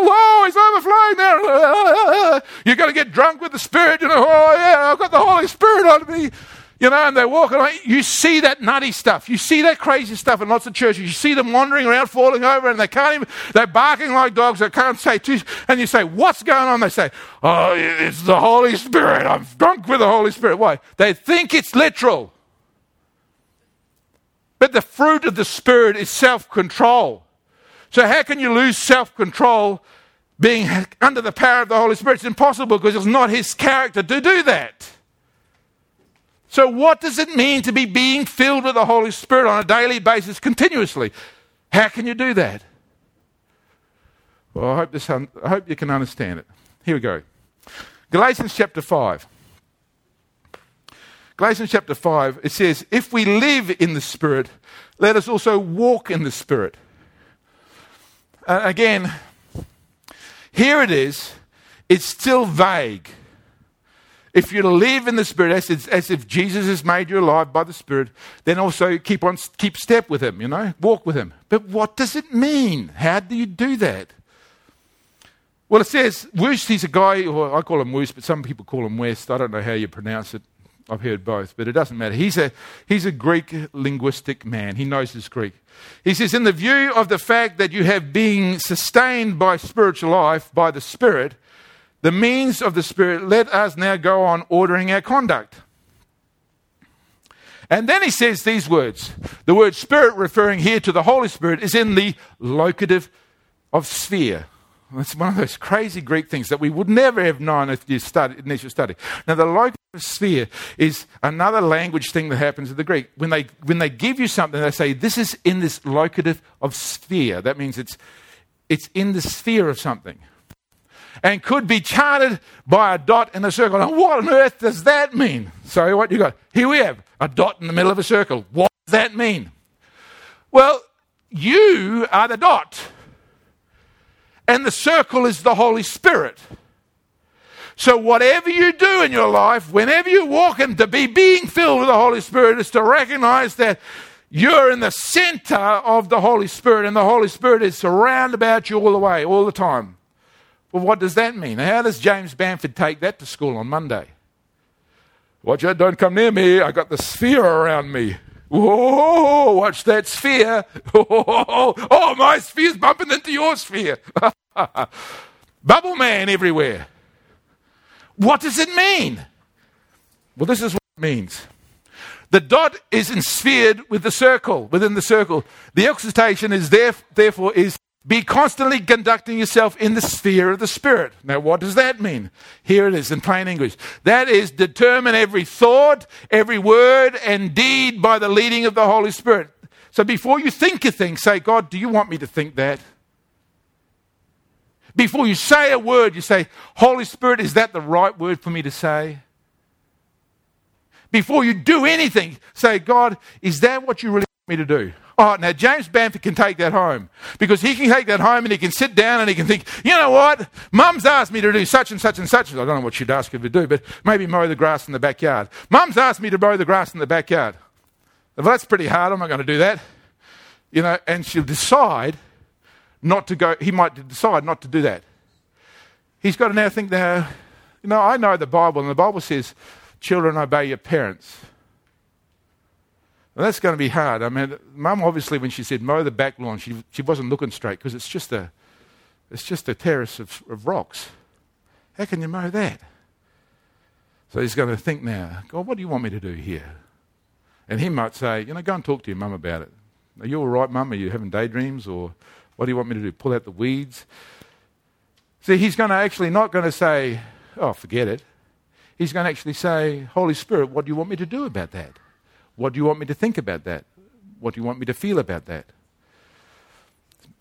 Oh, He's overflowing there. You've got to get drunk with the Spirit. You know, oh yeah, I've got the Holy Spirit on me. You know, and they're walking on. You see that nutty stuff. You see that crazy stuff in lots of churches. You see them wandering around, falling over, and they can't even, they're barking like dogs. They can't say two. And you say, what's going on? They say, oh, it's the Holy Spirit. I'm drunk with the Holy Spirit. Why? They think it's literal. But the fruit of the Spirit is self-control. So how can you lose self-control being under the power of the Holy Spirit? It's impossible, because it's not His character to do that. So what does it mean to be being filled with the Holy Spirit on a daily basis continuously? How can you do that? Well, I hope, this un- I hope you can understand it. Here we go. Galatians chapter five. Galatians chapter five, it says, if we live in the Spirit, let us also walk in the Spirit. Uh, again, here it is. It's still vague. If you live in the Spirit, as if, as if Jesus has made you alive by the Spirit, then also keep on, keep step with Him, you know, walk with Him. But what does it mean? How do you do that? Well, it says, Woost, he's a guy, or I call him Woost, but some people call him West. I don't know how you pronounce it. I've heard both, but it doesn't matter. He's a, he's a Greek linguistic man. He knows his Greek. He says, in the view of the fact that you have been sustained by spiritual life, by the Spirit, the means of the Spirit, let us now go on ordering our conduct. And then he says these words. The word Spirit, referring here to the Holy Spirit, is in the locative of sphere. That's one of those crazy Greek things that we would never have known if you studied, unless you study. Now, the locative sphere is another language thing that happens in the Greek. When they, when they give you something, they say, this is in this locative of sphere. That means it's, it's in the sphere of something, and could be charted by a dot in a circle. Now, what on earth does that mean? So what you got? Here we have a dot in the middle of a circle. What does that mean? Well, you are the dot, and the circle is the Holy Spirit. So whatever you do in your life, whenever you walk in to be being filled with the Holy Spirit, is to recognize that you're in the center of the Holy Spirit, and the Holy Spirit is surrounded about you all the way, all the time. Well, what does that mean? How does James Bamford take that to school on Monday? Watch out, don't come near me. I got the sphere around me. Whoa, watch that sphere. Oh, oh my sphere's bumping into your sphere. Bubble man everywhere. What does it mean? Well, this is what it means. The dot is ensphered with the circle, within the circle. The excitation is there, therefore is Be constantly conducting yourself in the sphere of the Spirit. Now, what does that mean? Here it is in plain English. That is, determine every thought, every word, and deed by the leading of the Holy Spirit. So before you think a thing, say, God, do you want me to think that? Before you say a word, you say, Holy Spirit, is that the right word for me to say? Before you do anything, say, God, is that what you really want me to do? Oh, now James Bamford can take that home, because he can take that home and he can sit down and he can think, you know what? Mum's asked me to do such and such and such. I don't know what she'd ask him to do, but maybe mow the grass in the backyard. Mum's asked me to mow the grass in the backyard. Well, that's pretty hard. I'm not going to do that. You know, and she'll decide not to go. He might decide not to do that. He's got to now think, now, you know, I know the Bible, and the Bible says, children, obey your parents. Now, that's going to be hard. I mean, Mum, obviously, when she said mow the back lawn, she she wasn't looking straight, because it's just a it's just a terrace of, of rocks. How can you mow that? So he's going to think now, God, what do you want me to do here? And he might say, you know, go and talk to your mum about it. Are you all right, Mum? Are you having daydreams? Or what do you want me to do? Pull out the weeds? See, he's going to actually not going to say, oh, forget it. He's going to actually say, Holy Spirit, what do you want me to do about that? What do you want me to think about that? What do you want me to feel about that?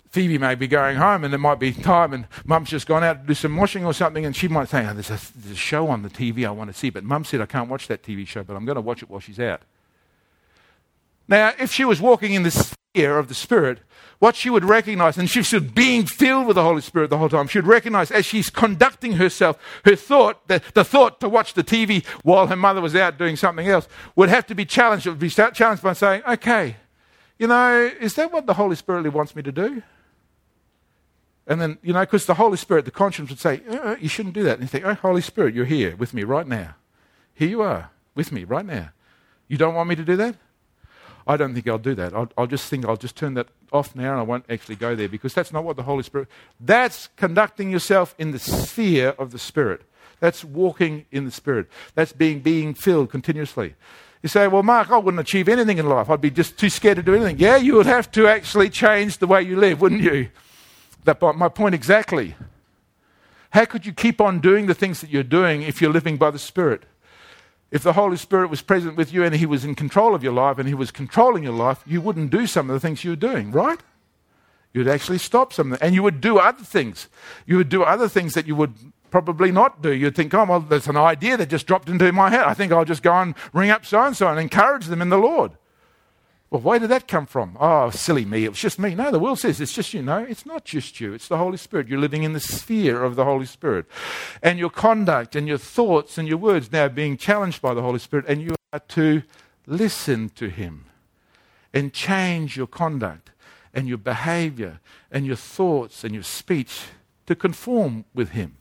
Phoebe may be going home, and there might be time, and Mum's just gone out to do some washing or something, and she might say, oh, there's, a, there's a show on the T V I want to see, but Mum said I can't watch that T V show, but I'm going to watch it while she's out. Now, if she was walking in the sphere of the Spirit, what she would recognize, and she was being filled with the Holy Spirit the whole time, she would recognize as she's conducting herself, her thought, the, the thought to watch the T V while her mother was out doing something else, would have to be challenged. It would be challenged by saying, okay, you know, is that what the Holy Spirit wants me to do? And then, you know, because the Holy Spirit, the conscience would say, oh, you shouldn't do that. And you think, oh, Holy Spirit, you're here with me right now. Here you are with me right now. You don't want me to do that? I don't think I'll do that. I'll, I'll just think I'll just turn that off now, and I won't actually go there, because that's not what the Holy Spirit... That's conducting yourself in the sphere of the Spirit. That's walking in the Spirit. That's being being filled continuously. You say, well, Mark, I wouldn't achieve anything in life. I'd be just too scared to do anything. Yeah, you would have to actually change the way you live, wouldn't you? That's my point exactly. How could you keep on doing the things that you're doing if you're living by the Spirit? If the Holy Spirit was present with you and he was in control of your life and he was controlling your life, you wouldn't do some of the things you were doing, right? You'd actually stop some of them, and you would do other things. You would do other things that you would probably not do. You'd think, oh, well, there's an idea that just dropped into my head. I think I'll just go and ring up so-and-so and encourage them in the Lord. Well, where did that come from? Oh, silly me, it was just me. No, the world says it's just you. No, it's not just you. It's the Holy Spirit. You're living in the sphere of the Holy Spirit. And your conduct and your thoughts and your words now being challenged by the Holy Spirit, and you are to listen to him and change your conduct and your behavior and your thoughts and your speech to conform with him.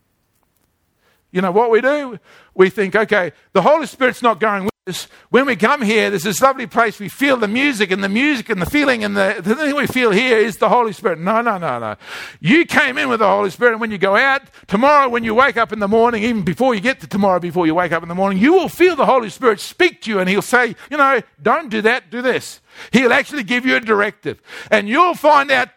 You know what we do? We think, okay, the Holy Spirit's not going with when we come here. There's this lovely place. We feel the music and the music and the feeling, and the, the thing we feel here is the Holy Spirit. No, no, no, no. You came in with the Holy Spirit, and when you go out tomorrow, when you wake up in the morning, even before you get to tomorrow, before you wake up in the morning, you will feel the Holy Spirit speak to you, and he'll say, you know, don't do that, do this. He'll actually give you a directive, and you'll find out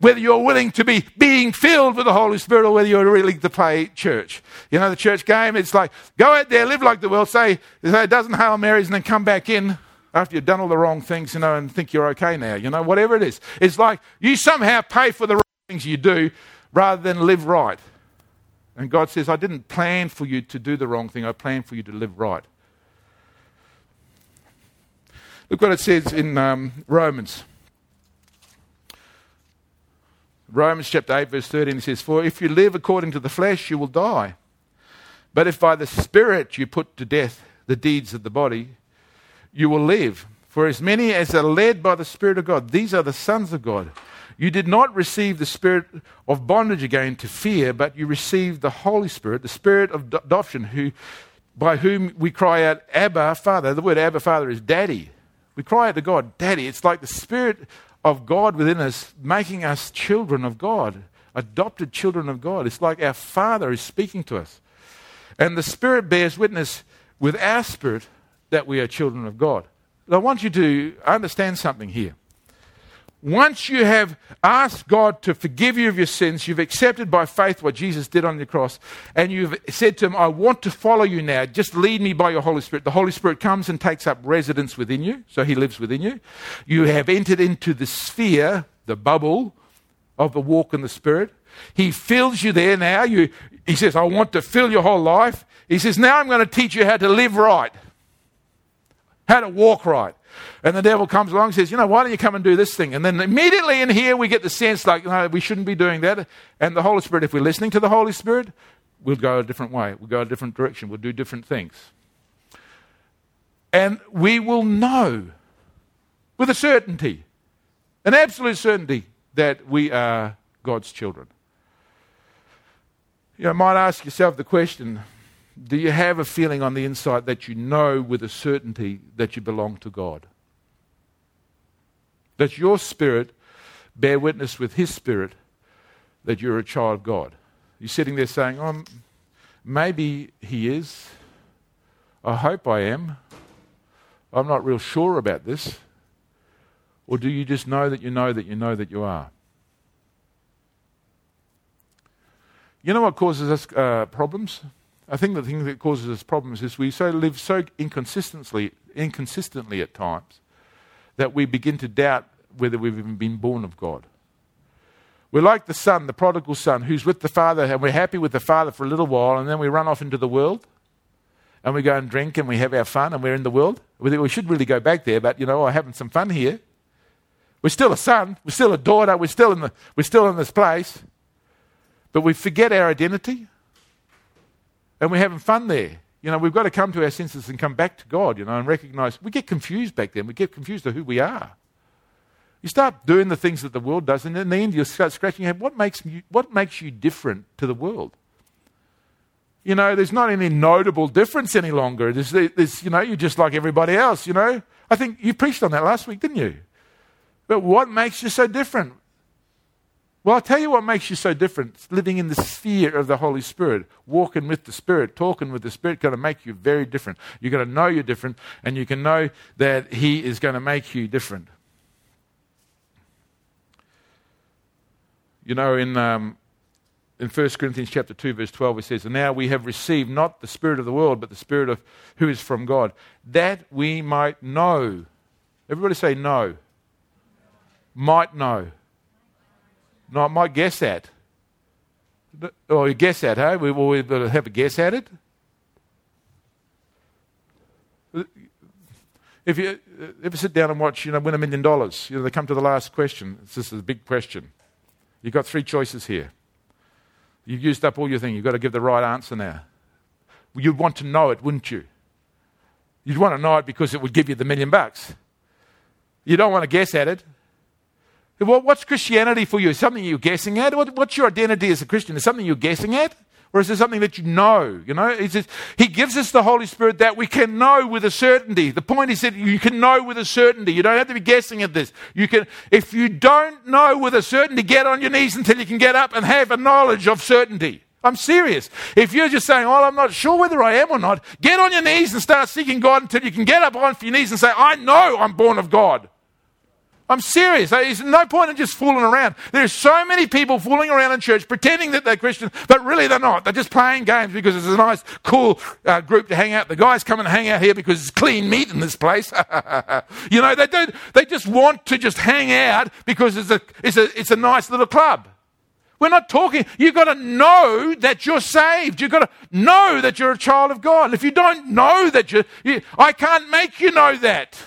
whether you're willing to be being filled with the Holy Spirit or whether you're willing to play church. You know, the church game, it's like, go out there, live like the world, say, say a dozen Hail Marys, and then come back in after you've done all the wrong things, you know, and think you're okay now, you know, whatever it is. It's like you somehow pay for the wrong things you do rather than live right. And God says, I didn't plan for you to do the wrong thing. I planned for you to live right. Look what it says in um, Romans. Romans chapter eight, verse thirteen, it says, for if you live according to the flesh, you will die. But if by the Spirit you put to death the deeds of the body, you will live. For as many as are led by the Spirit of God, these are the sons of God. You did not receive the spirit of bondage again to fear, but you received the Holy Spirit, the Spirit of adoption, who, by whom we cry out, Abba, Father. The word Abba, Father is daddy. We cry out to God, daddy. It's like the Spirit of God within us, making us children of God, adopted children of God. It's like our Father is speaking to us. And the Spirit bears witness with our spirit that we are children of God. Now, I want you to understand something here. once you have asked God to forgive you of your sins, you've accepted by faith what Jesus did on the cross, and you've said to him, I want to follow you now. Just lead me by your Holy Spirit. The Holy Spirit comes and takes up residence within you, so he lives within you. You have entered into the sphere, the bubble, of the walk in the Spirit. He fills you there now. You, he says, I want to fill your whole life. He says, now I'm going to teach you how to live right, how to walk right. And the devil comes along and says, you know, why don't you come and do this thing? And then immediately in here we get the sense like, no, we shouldn't be doing that. And the Holy Spirit, if we're listening to the Holy Spirit, we'll go a different way. We'll go a different direction. We'll do different things. And we will know with a certainty, an absolute certainty, that we are God's children. You know, might ask yourself the question, do you have a feeling on the inside that you know with a certainty that you belong to God? Does your spirit bear witness with his spirit that you're a child of God? You're sitting there saying, oh, maybe he is. I hope I am. I'm not real sure about this. Or do you just know that you know that you know that you are? You know what causes us uh, problems? I think the thing that causes us problems is we so live so inconsistently, inconsistently at times that we begin to doubt whether we've even been born of God. We're like the son, the prodigal son, who's with the father, and we're happy with the father for a little while, and then we run off into the world, and we go and drink, and we have our fun, and we're in the world. We should really go back there, but, you know, I'm having some fun here. We're still a son. We're still a daughter. We're still in the, we're still in this place. But we forget our identity. And we're having fun there. You know, we've got to come to our senses and come back to God, you know, and recognize we get confused back then. We get confused of who we are. You start doing the things that the world does, and in the end you start scratching your head. What makes you, what makes you different to the world? You know, there's not any notable difference any longer. There's, there's, you know, you're just like everybody else, you know. I think you preached on that last week, didn't you? But what makes you so different? Well, I'll tell you what makes you so different. It's living in the sphere of the Holy Spirit, walking with the Spirit, talking with the Spirit, going to make you very different. You're going to know you're different, and you can know that he is going to make you different. You know, in um, in First Corinthians chapter two, verse twelve, it says, and now we have received not the Spirit of the world, but the Spirit of who is from God, that we might know. Everybody say know. Might know. No, I might guess at. Or you guess at, hey? We will have a guess at it. If you ever sit down and watch, you know, Win a Million Dollars, you know, they come to the last question. This is a big question. You've got three choices here. You've used up all your thing. You've got to give the right answer now. You'd want to know it, wouldn't you? You'd want to know it because it would give you the million bucks. You don't want to guess at it. What's Christianity for you? Is something you're guessing at? What's your identity as a Christian? Is something you're guessing at? Or is it something that you know? You know, it's just, he gives us the Holy Spirit that we can know with a certainty. The point is that you can know with a certainty. You don't have to be guessing at this. You can, if you don't know with a certainty, get on your knees until you can get up and have a knowledge of certainty. I'm serious. If you're just saying, oh, I'm not sure whether I am or not, get on your knees and start seeking God until you can get up on your knees and say, I know I'm born of God. I'm serious. There's no point in just fooling around. There's so many people fooling around in church pretending that they're Christian, but really they're not. They're just playing games because it's a nice, cool uh, group to hang out. The guys come and hang out here because it's clean meat in this place. You know, they don't, they just want to just hang out because it's a, it's a, it's a nice little club. We're not talking. You've got to know that you're saved. You've got to know that you're a child of God. If you don't know that you're, you, I can't make you know that.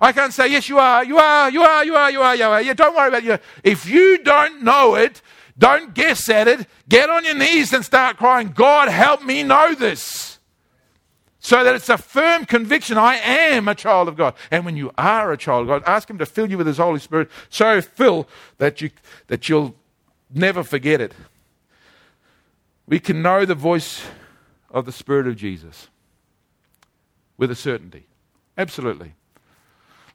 I can't say, yes, you are, you are, you are, you are, you are, you are. Yeah, don't worry about it. If you don't know it, don't guess at it. Get on your knees and start crying, God, help me know this. So that it's a firm conviction, I am a child of God. And when you are a child of God, ask him to fill you with his Holy Spirit, so fill that, you, that you'll never forget it. We can know the voice of the Spirit of Jesus with a certainty. Absolutely.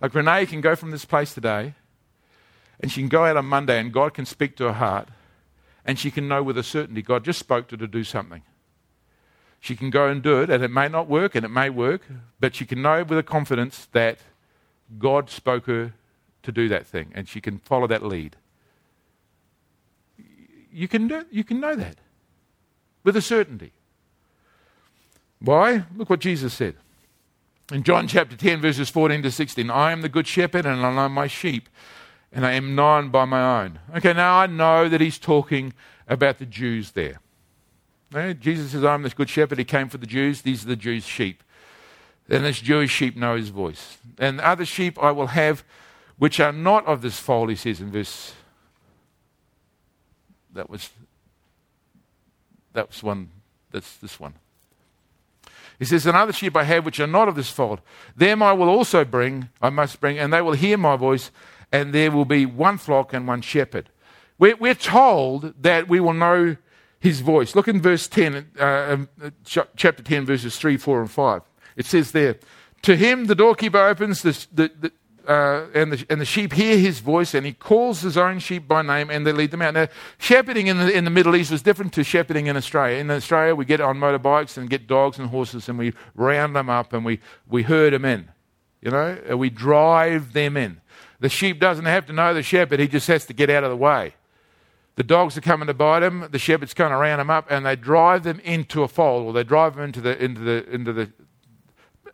Like Renee can go from this place today and she can go out on Monday and God can speak to her heart and she can know with a certainty God just spoke to her to do something. She can go and do it, and it may not work and it may work, but she can know with a confidence that God spoke her to do that thing, and she can follow that lead. You can do, you can know that with a certainty. Why? Look what Jesus said. In John chapter ten, verses fourteen to sixteen, I am the good shepherd, and I know my sheep, and I am known by my own. Okay, now I know that he's talking about the Jews there. Jesus says, I am this good shepherd. He came for the Jews. These are the Jews' sheep. And this Jewish sheep know his voice. And other sheep I will have, which are not of this fold, he says in verse... That was... That was one... That's this one. He says, and other sheep I have, which are not of this fold. Them I will also bring, I must bring, and they will hear my voice, and there will be one flock and one shepherd. We're, we're told that we will know his voice. Look in verse ten, uh, chapter ten, verses three, four, and five. It says there, to him the doorkeeper opens, the, the, the, uh, and, the, and the sheep hear his voice, and he calls his own sheep by name, and they lead them out. Now, shepherding in the, in the Middle East was different to shepherding in Australia. In Australia, we get on motorbikes and get dogs and horses, and we round them up, and we, we herd them in. You know, we drive them in. The sheep doesn't have to know the shepherd, he just has to get out of the way. The dogs are coming to bite him. The shepherd's going to round them up, and they drive them into a fold, or they drive them into the into the into the.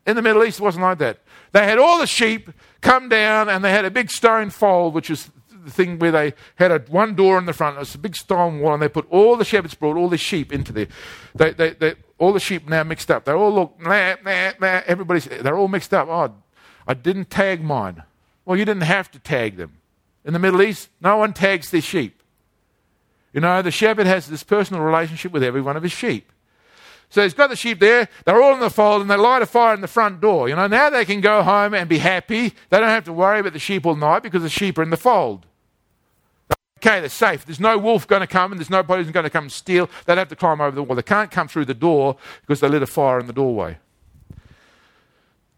In the Middle East, it wasn't like that. They had all the sheep come down, and they had a big stone fold, which is the thing where they had a, one door in the front. It was a big stone wall, and they put all the shepherds brought all the sheep into there. They they, they all the sheep now mixed up. They all look nah nah nah. Everybody's they're all mixed up. Oh, I didn't tag mine. Well, you didn't have to tag them. In the Middle East, no one tags their sheep. You know, the shepherd has this personal relationship with every one of his sheep. So he's got the sheep there, they're all in the fold, and they light a fire in the front door. You know, now they can go home and be happy. They don't have to worry about the sheep all night because the sheep are in the fold. Okay, they're safe. There's no wolf going to come, and there's nobody who's going to come and steal. They'd have to climb over the wall. They can't come through the door because they lit a fire in the doorway.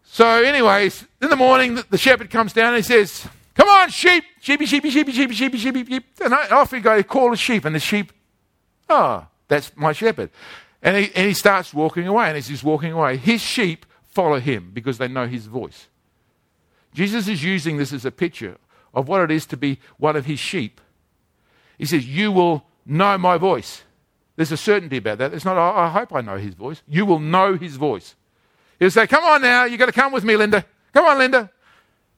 So anyways, in the morning, the shepherd comes down and he says... Come on, sheep, sheepy, sheepy, sheepy, sheepy, sheepy, sheepy, sheep. And off he goes, he calls the sheep, and the sheep, ah, oh, that's my shepherd. And he, and he starts walking away, and as he's walking away, his sheep follow him because they know his voice. Jesus is using this as a picture of what it is to be one of his sheep. He says, you will know my voice. There's a certainty about that. It's not, I, I hope I know his voice. You will know his voice. He'll say, come on now, you've got to come with me, Linda. Come on, Linda.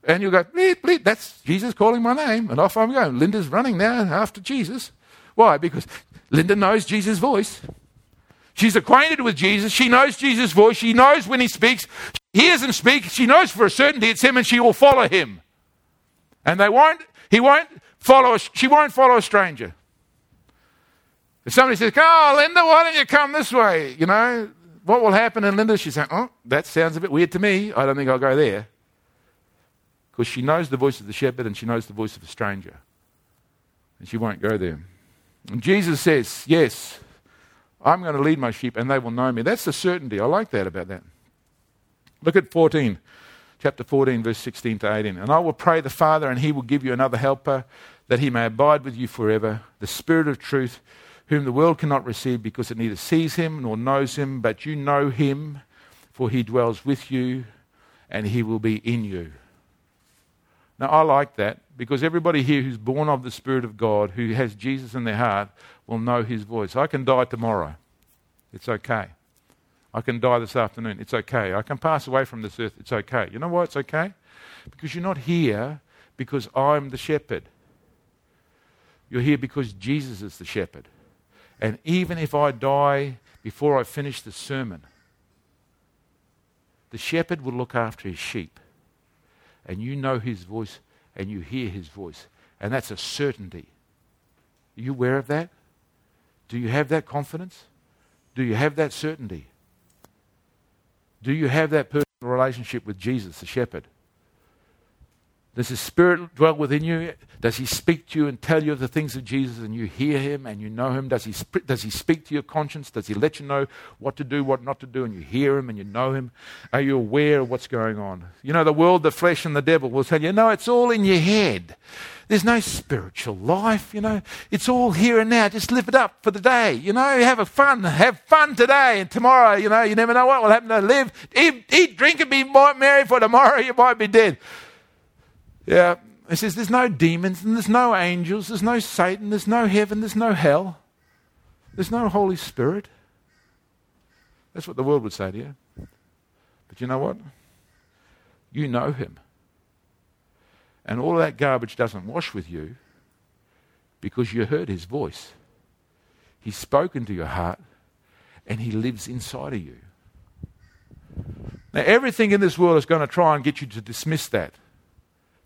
And you go, bleep, bleep, that's Jesus calling my name. And off I'm going. Linda's running now after Jesus. Why? Because Linda knows Jesus' voice. She's acquainted with Jesus. She knows Jesus' voice. She knows when he speaks. She hears him speak. She knows for a certainty it's him, and she will follow him. And they won't, he won't follow, she won't follow a stranger. If somebody says, oh, Linda, why don't you come this way? You know, what will happen? And Linda, she's like, oh, that sounds a bit weird to me. I don't think I'll go there. Because she knows the voice of the shepherd and she knows the voice of a stranger. And she won't go there. And Jesus says, yes, I'm going to lead my sheep and they will know me. That's the certainty. I like that about that. Look at fourteen, chapter fourteen, verse sixteen to eighteen. And I will pray the Father, and he will give you another helper, that he may abide with you forever, the Spirit of truth, whom the world cannot receive because it neither sees him nor knows him, but you know him, for he dwells with you and he will be in you. Now, I like that, because everybody here who's born of the Spirit of God, who has Jesus in their heart, will know his voice. I can die tomorrow. It's okay. I can die this afternoon. It's okay. I can pass away from this earth. It's okay. You know why it's okay? Because you're not here because I'm the shepherd. You're here because Jesus is the shepherd. And even if I die before I finish the sermon, the shepherd will look after his sheep. And you know his voice, and you hear his voice. And that's a certainty. Are you aware of that? Do you have that confidence? Do you have that certainty? Do you have that personal relationship with Jesus, the shepherd? Does his Spirit dwell within you? Does he speak to you and tell you of the things of Jesus, and you hear him and you know him? Does he, sp- does he speak to your conscience? Does he let you know what to do, what not to do, and you hear him and you know him? Are you aware of what's going on? You know, the world, the flesh, and the devil will tell you, no, it's all in your head. There's no spiritual life, you know. It's all here and now. Just live it up for the day, you know. Have a fun. Have fun today and tomorrow, you know. You never know what will happen to live. Eat, eat drink, and be merry, for tomorrow you might be dead. Yeah, It says there's no demons and there's no angels, there's no Satan, there's no heaven, there's no hell, there's no Holy Spirit. That's what the world would say to you. But you know what? You know him. And all that garbage doesn't wash with you because you heard his voice. He's spoken to your heart and he lives inside of you. Now, everything in this world is going to try and get you to dismiss that,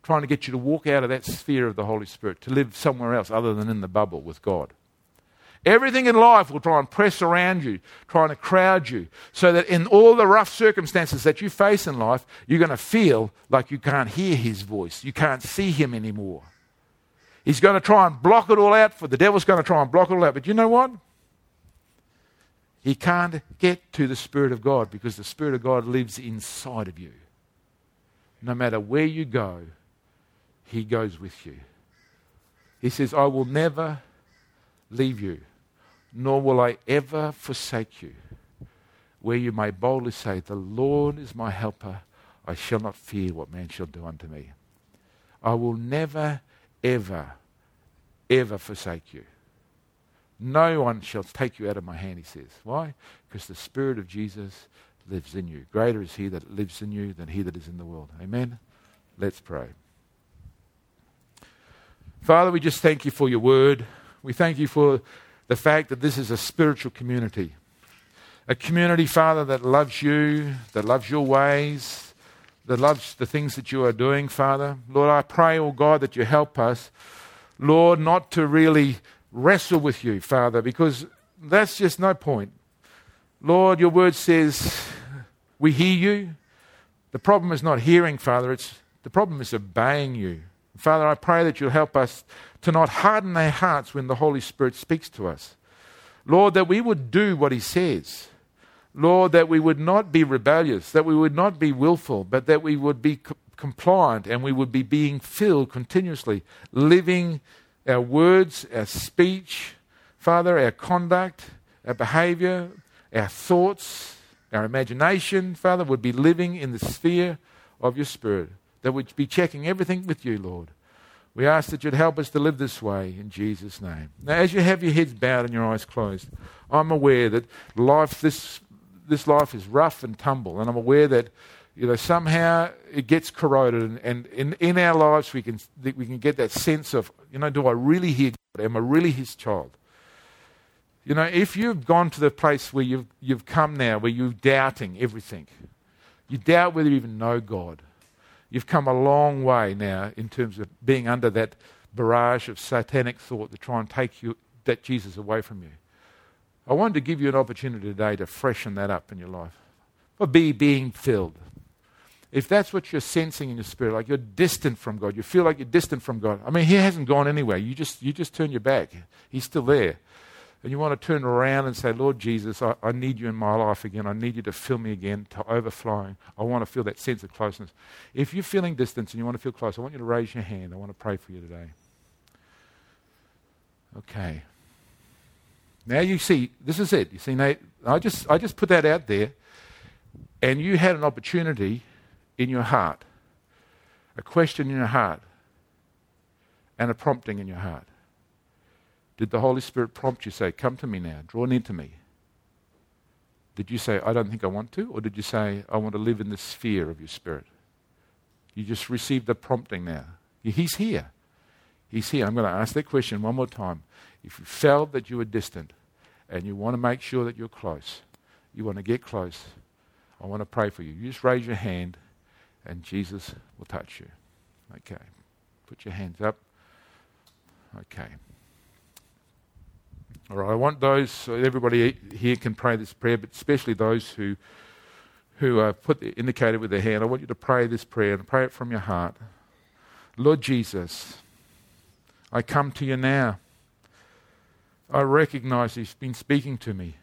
trying to get you to walk out of that sphere of the Holy Spirit, to live somewhere else other than in the bubble with God. Everything in life will try and press around you, trying to crowd you, so that in all the rough circumstances that you face in life, you're going to feel like you can't hear his voice. You can't see him anymore. He's going to try and block it all out for the devil's going to try and block it all out. But you know what? He can't get to the Spirit of God because the Spirit of God lives inside of you. No matter where you go, he goes with you. He says, I will never leave you, nor will I ever forsake you, where you may boldly say, the Lord is my helper, I shall not fear what man shall do unto me. I will never, ever, ever forsake you. No one shall take you out of my hand, he says. Why? Because the Spirit of Jesus lives in you. Greater is he that lives in you than he that is in the world. Amen? Let's pray. Father, we just thank you for your word. We thank you for the fact that this is a spiritual community. A community, Father, that loves you, that loves your ways, that loves the things that you are doing, Father. Lord, I pray, oh God, that you help us, Lord, not to really wrestle with you, Father, because that's just no point. Lord, your word says we hear you. The problem is not hearing, Father. It's the problem is obeying you. Father, I pray that you'll help us to not harden our hearts when the Holy Spirit speaks to us. Lord, that we would do what he says. Lord, that we would not be rebellious, that we would not be willful, but that we would be co- compliant and we would be being filled continuously, living our words, our speech, Father, our conduct, our behavior, our thoughts, our imagination, Father, would be living in the sphere of your Spirit, that we'd be checking everything with you, Lord. We ask that you'd help us to live this way in Jesus' name. Now, as you have your heads bowed and your eyes closed, I'm aware that life, this this life is rough and tumble, and I'm aware that, you know, somehow it gets corroded, and, and in, in our lives we can we can get that sense of, you know, do I really hear God? Am I really his child? You know, if you've gone to the place where you've you've come now, where you're doubting everything, you doubt whether you even know God. You've come a long way now in terms of being under that barrage of satanic thought to try and take you, that Jesus away from you. I wanted to give you an opportunity today to freshen that up in your life. Or be being filled. If that's what you're sensing in your spirit, like you're distant from God, you feel like you're distant from God. I mean, he hasn't gone anywhere. You just you just turn your back. He's still there. And you want to turn around and say, Lord Jesus, I, I need you in my life again. I need you to fill me again to overflowing. I want to feel that sense of closeness. If you're feeling distance and you want to feel close, I want you to raise your hand. I want to pray for you today. Okay. Now you see, this is it. You see, Nate, I just, I just put that out there, and you had an opportunity in your heart, a question in your heart, and a prompting in your heart. Did the Holy Spirit prompt you, say, come to me now, draw near to me? Did you say, I don't think I want to? Or did you say, I want to live in the sphere of your Spirit? You just received the prompting now. He's here. He's here. I'm going to ask that question one more time. If you felt that you were distant and you want to make sure that you're close, you want to get close, I want to pray for you. You just raise your hand and Jesus will touch you. Okay. Put your hands up. Okay. All right, I want those, so everybody here can pray this prayer, but especially those who who uh, put the indicator with their hand. I want you to pray this prayer and pray it from your heart. Lord Jesus, I come to you now. I recognize you've been speaking to me.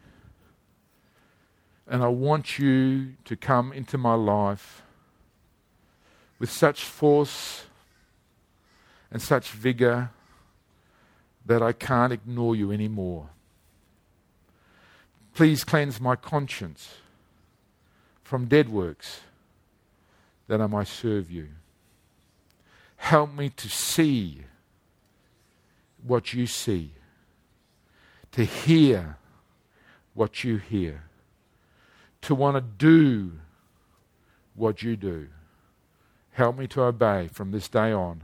And I want you to come into my life with such force and such vigor that I can't ignore you anymore. Please cleanse my conscience from dead works, that I might serve you. Help me to see what you see, to hear what you hear, to want to do what you do. Help me to obey from this day on.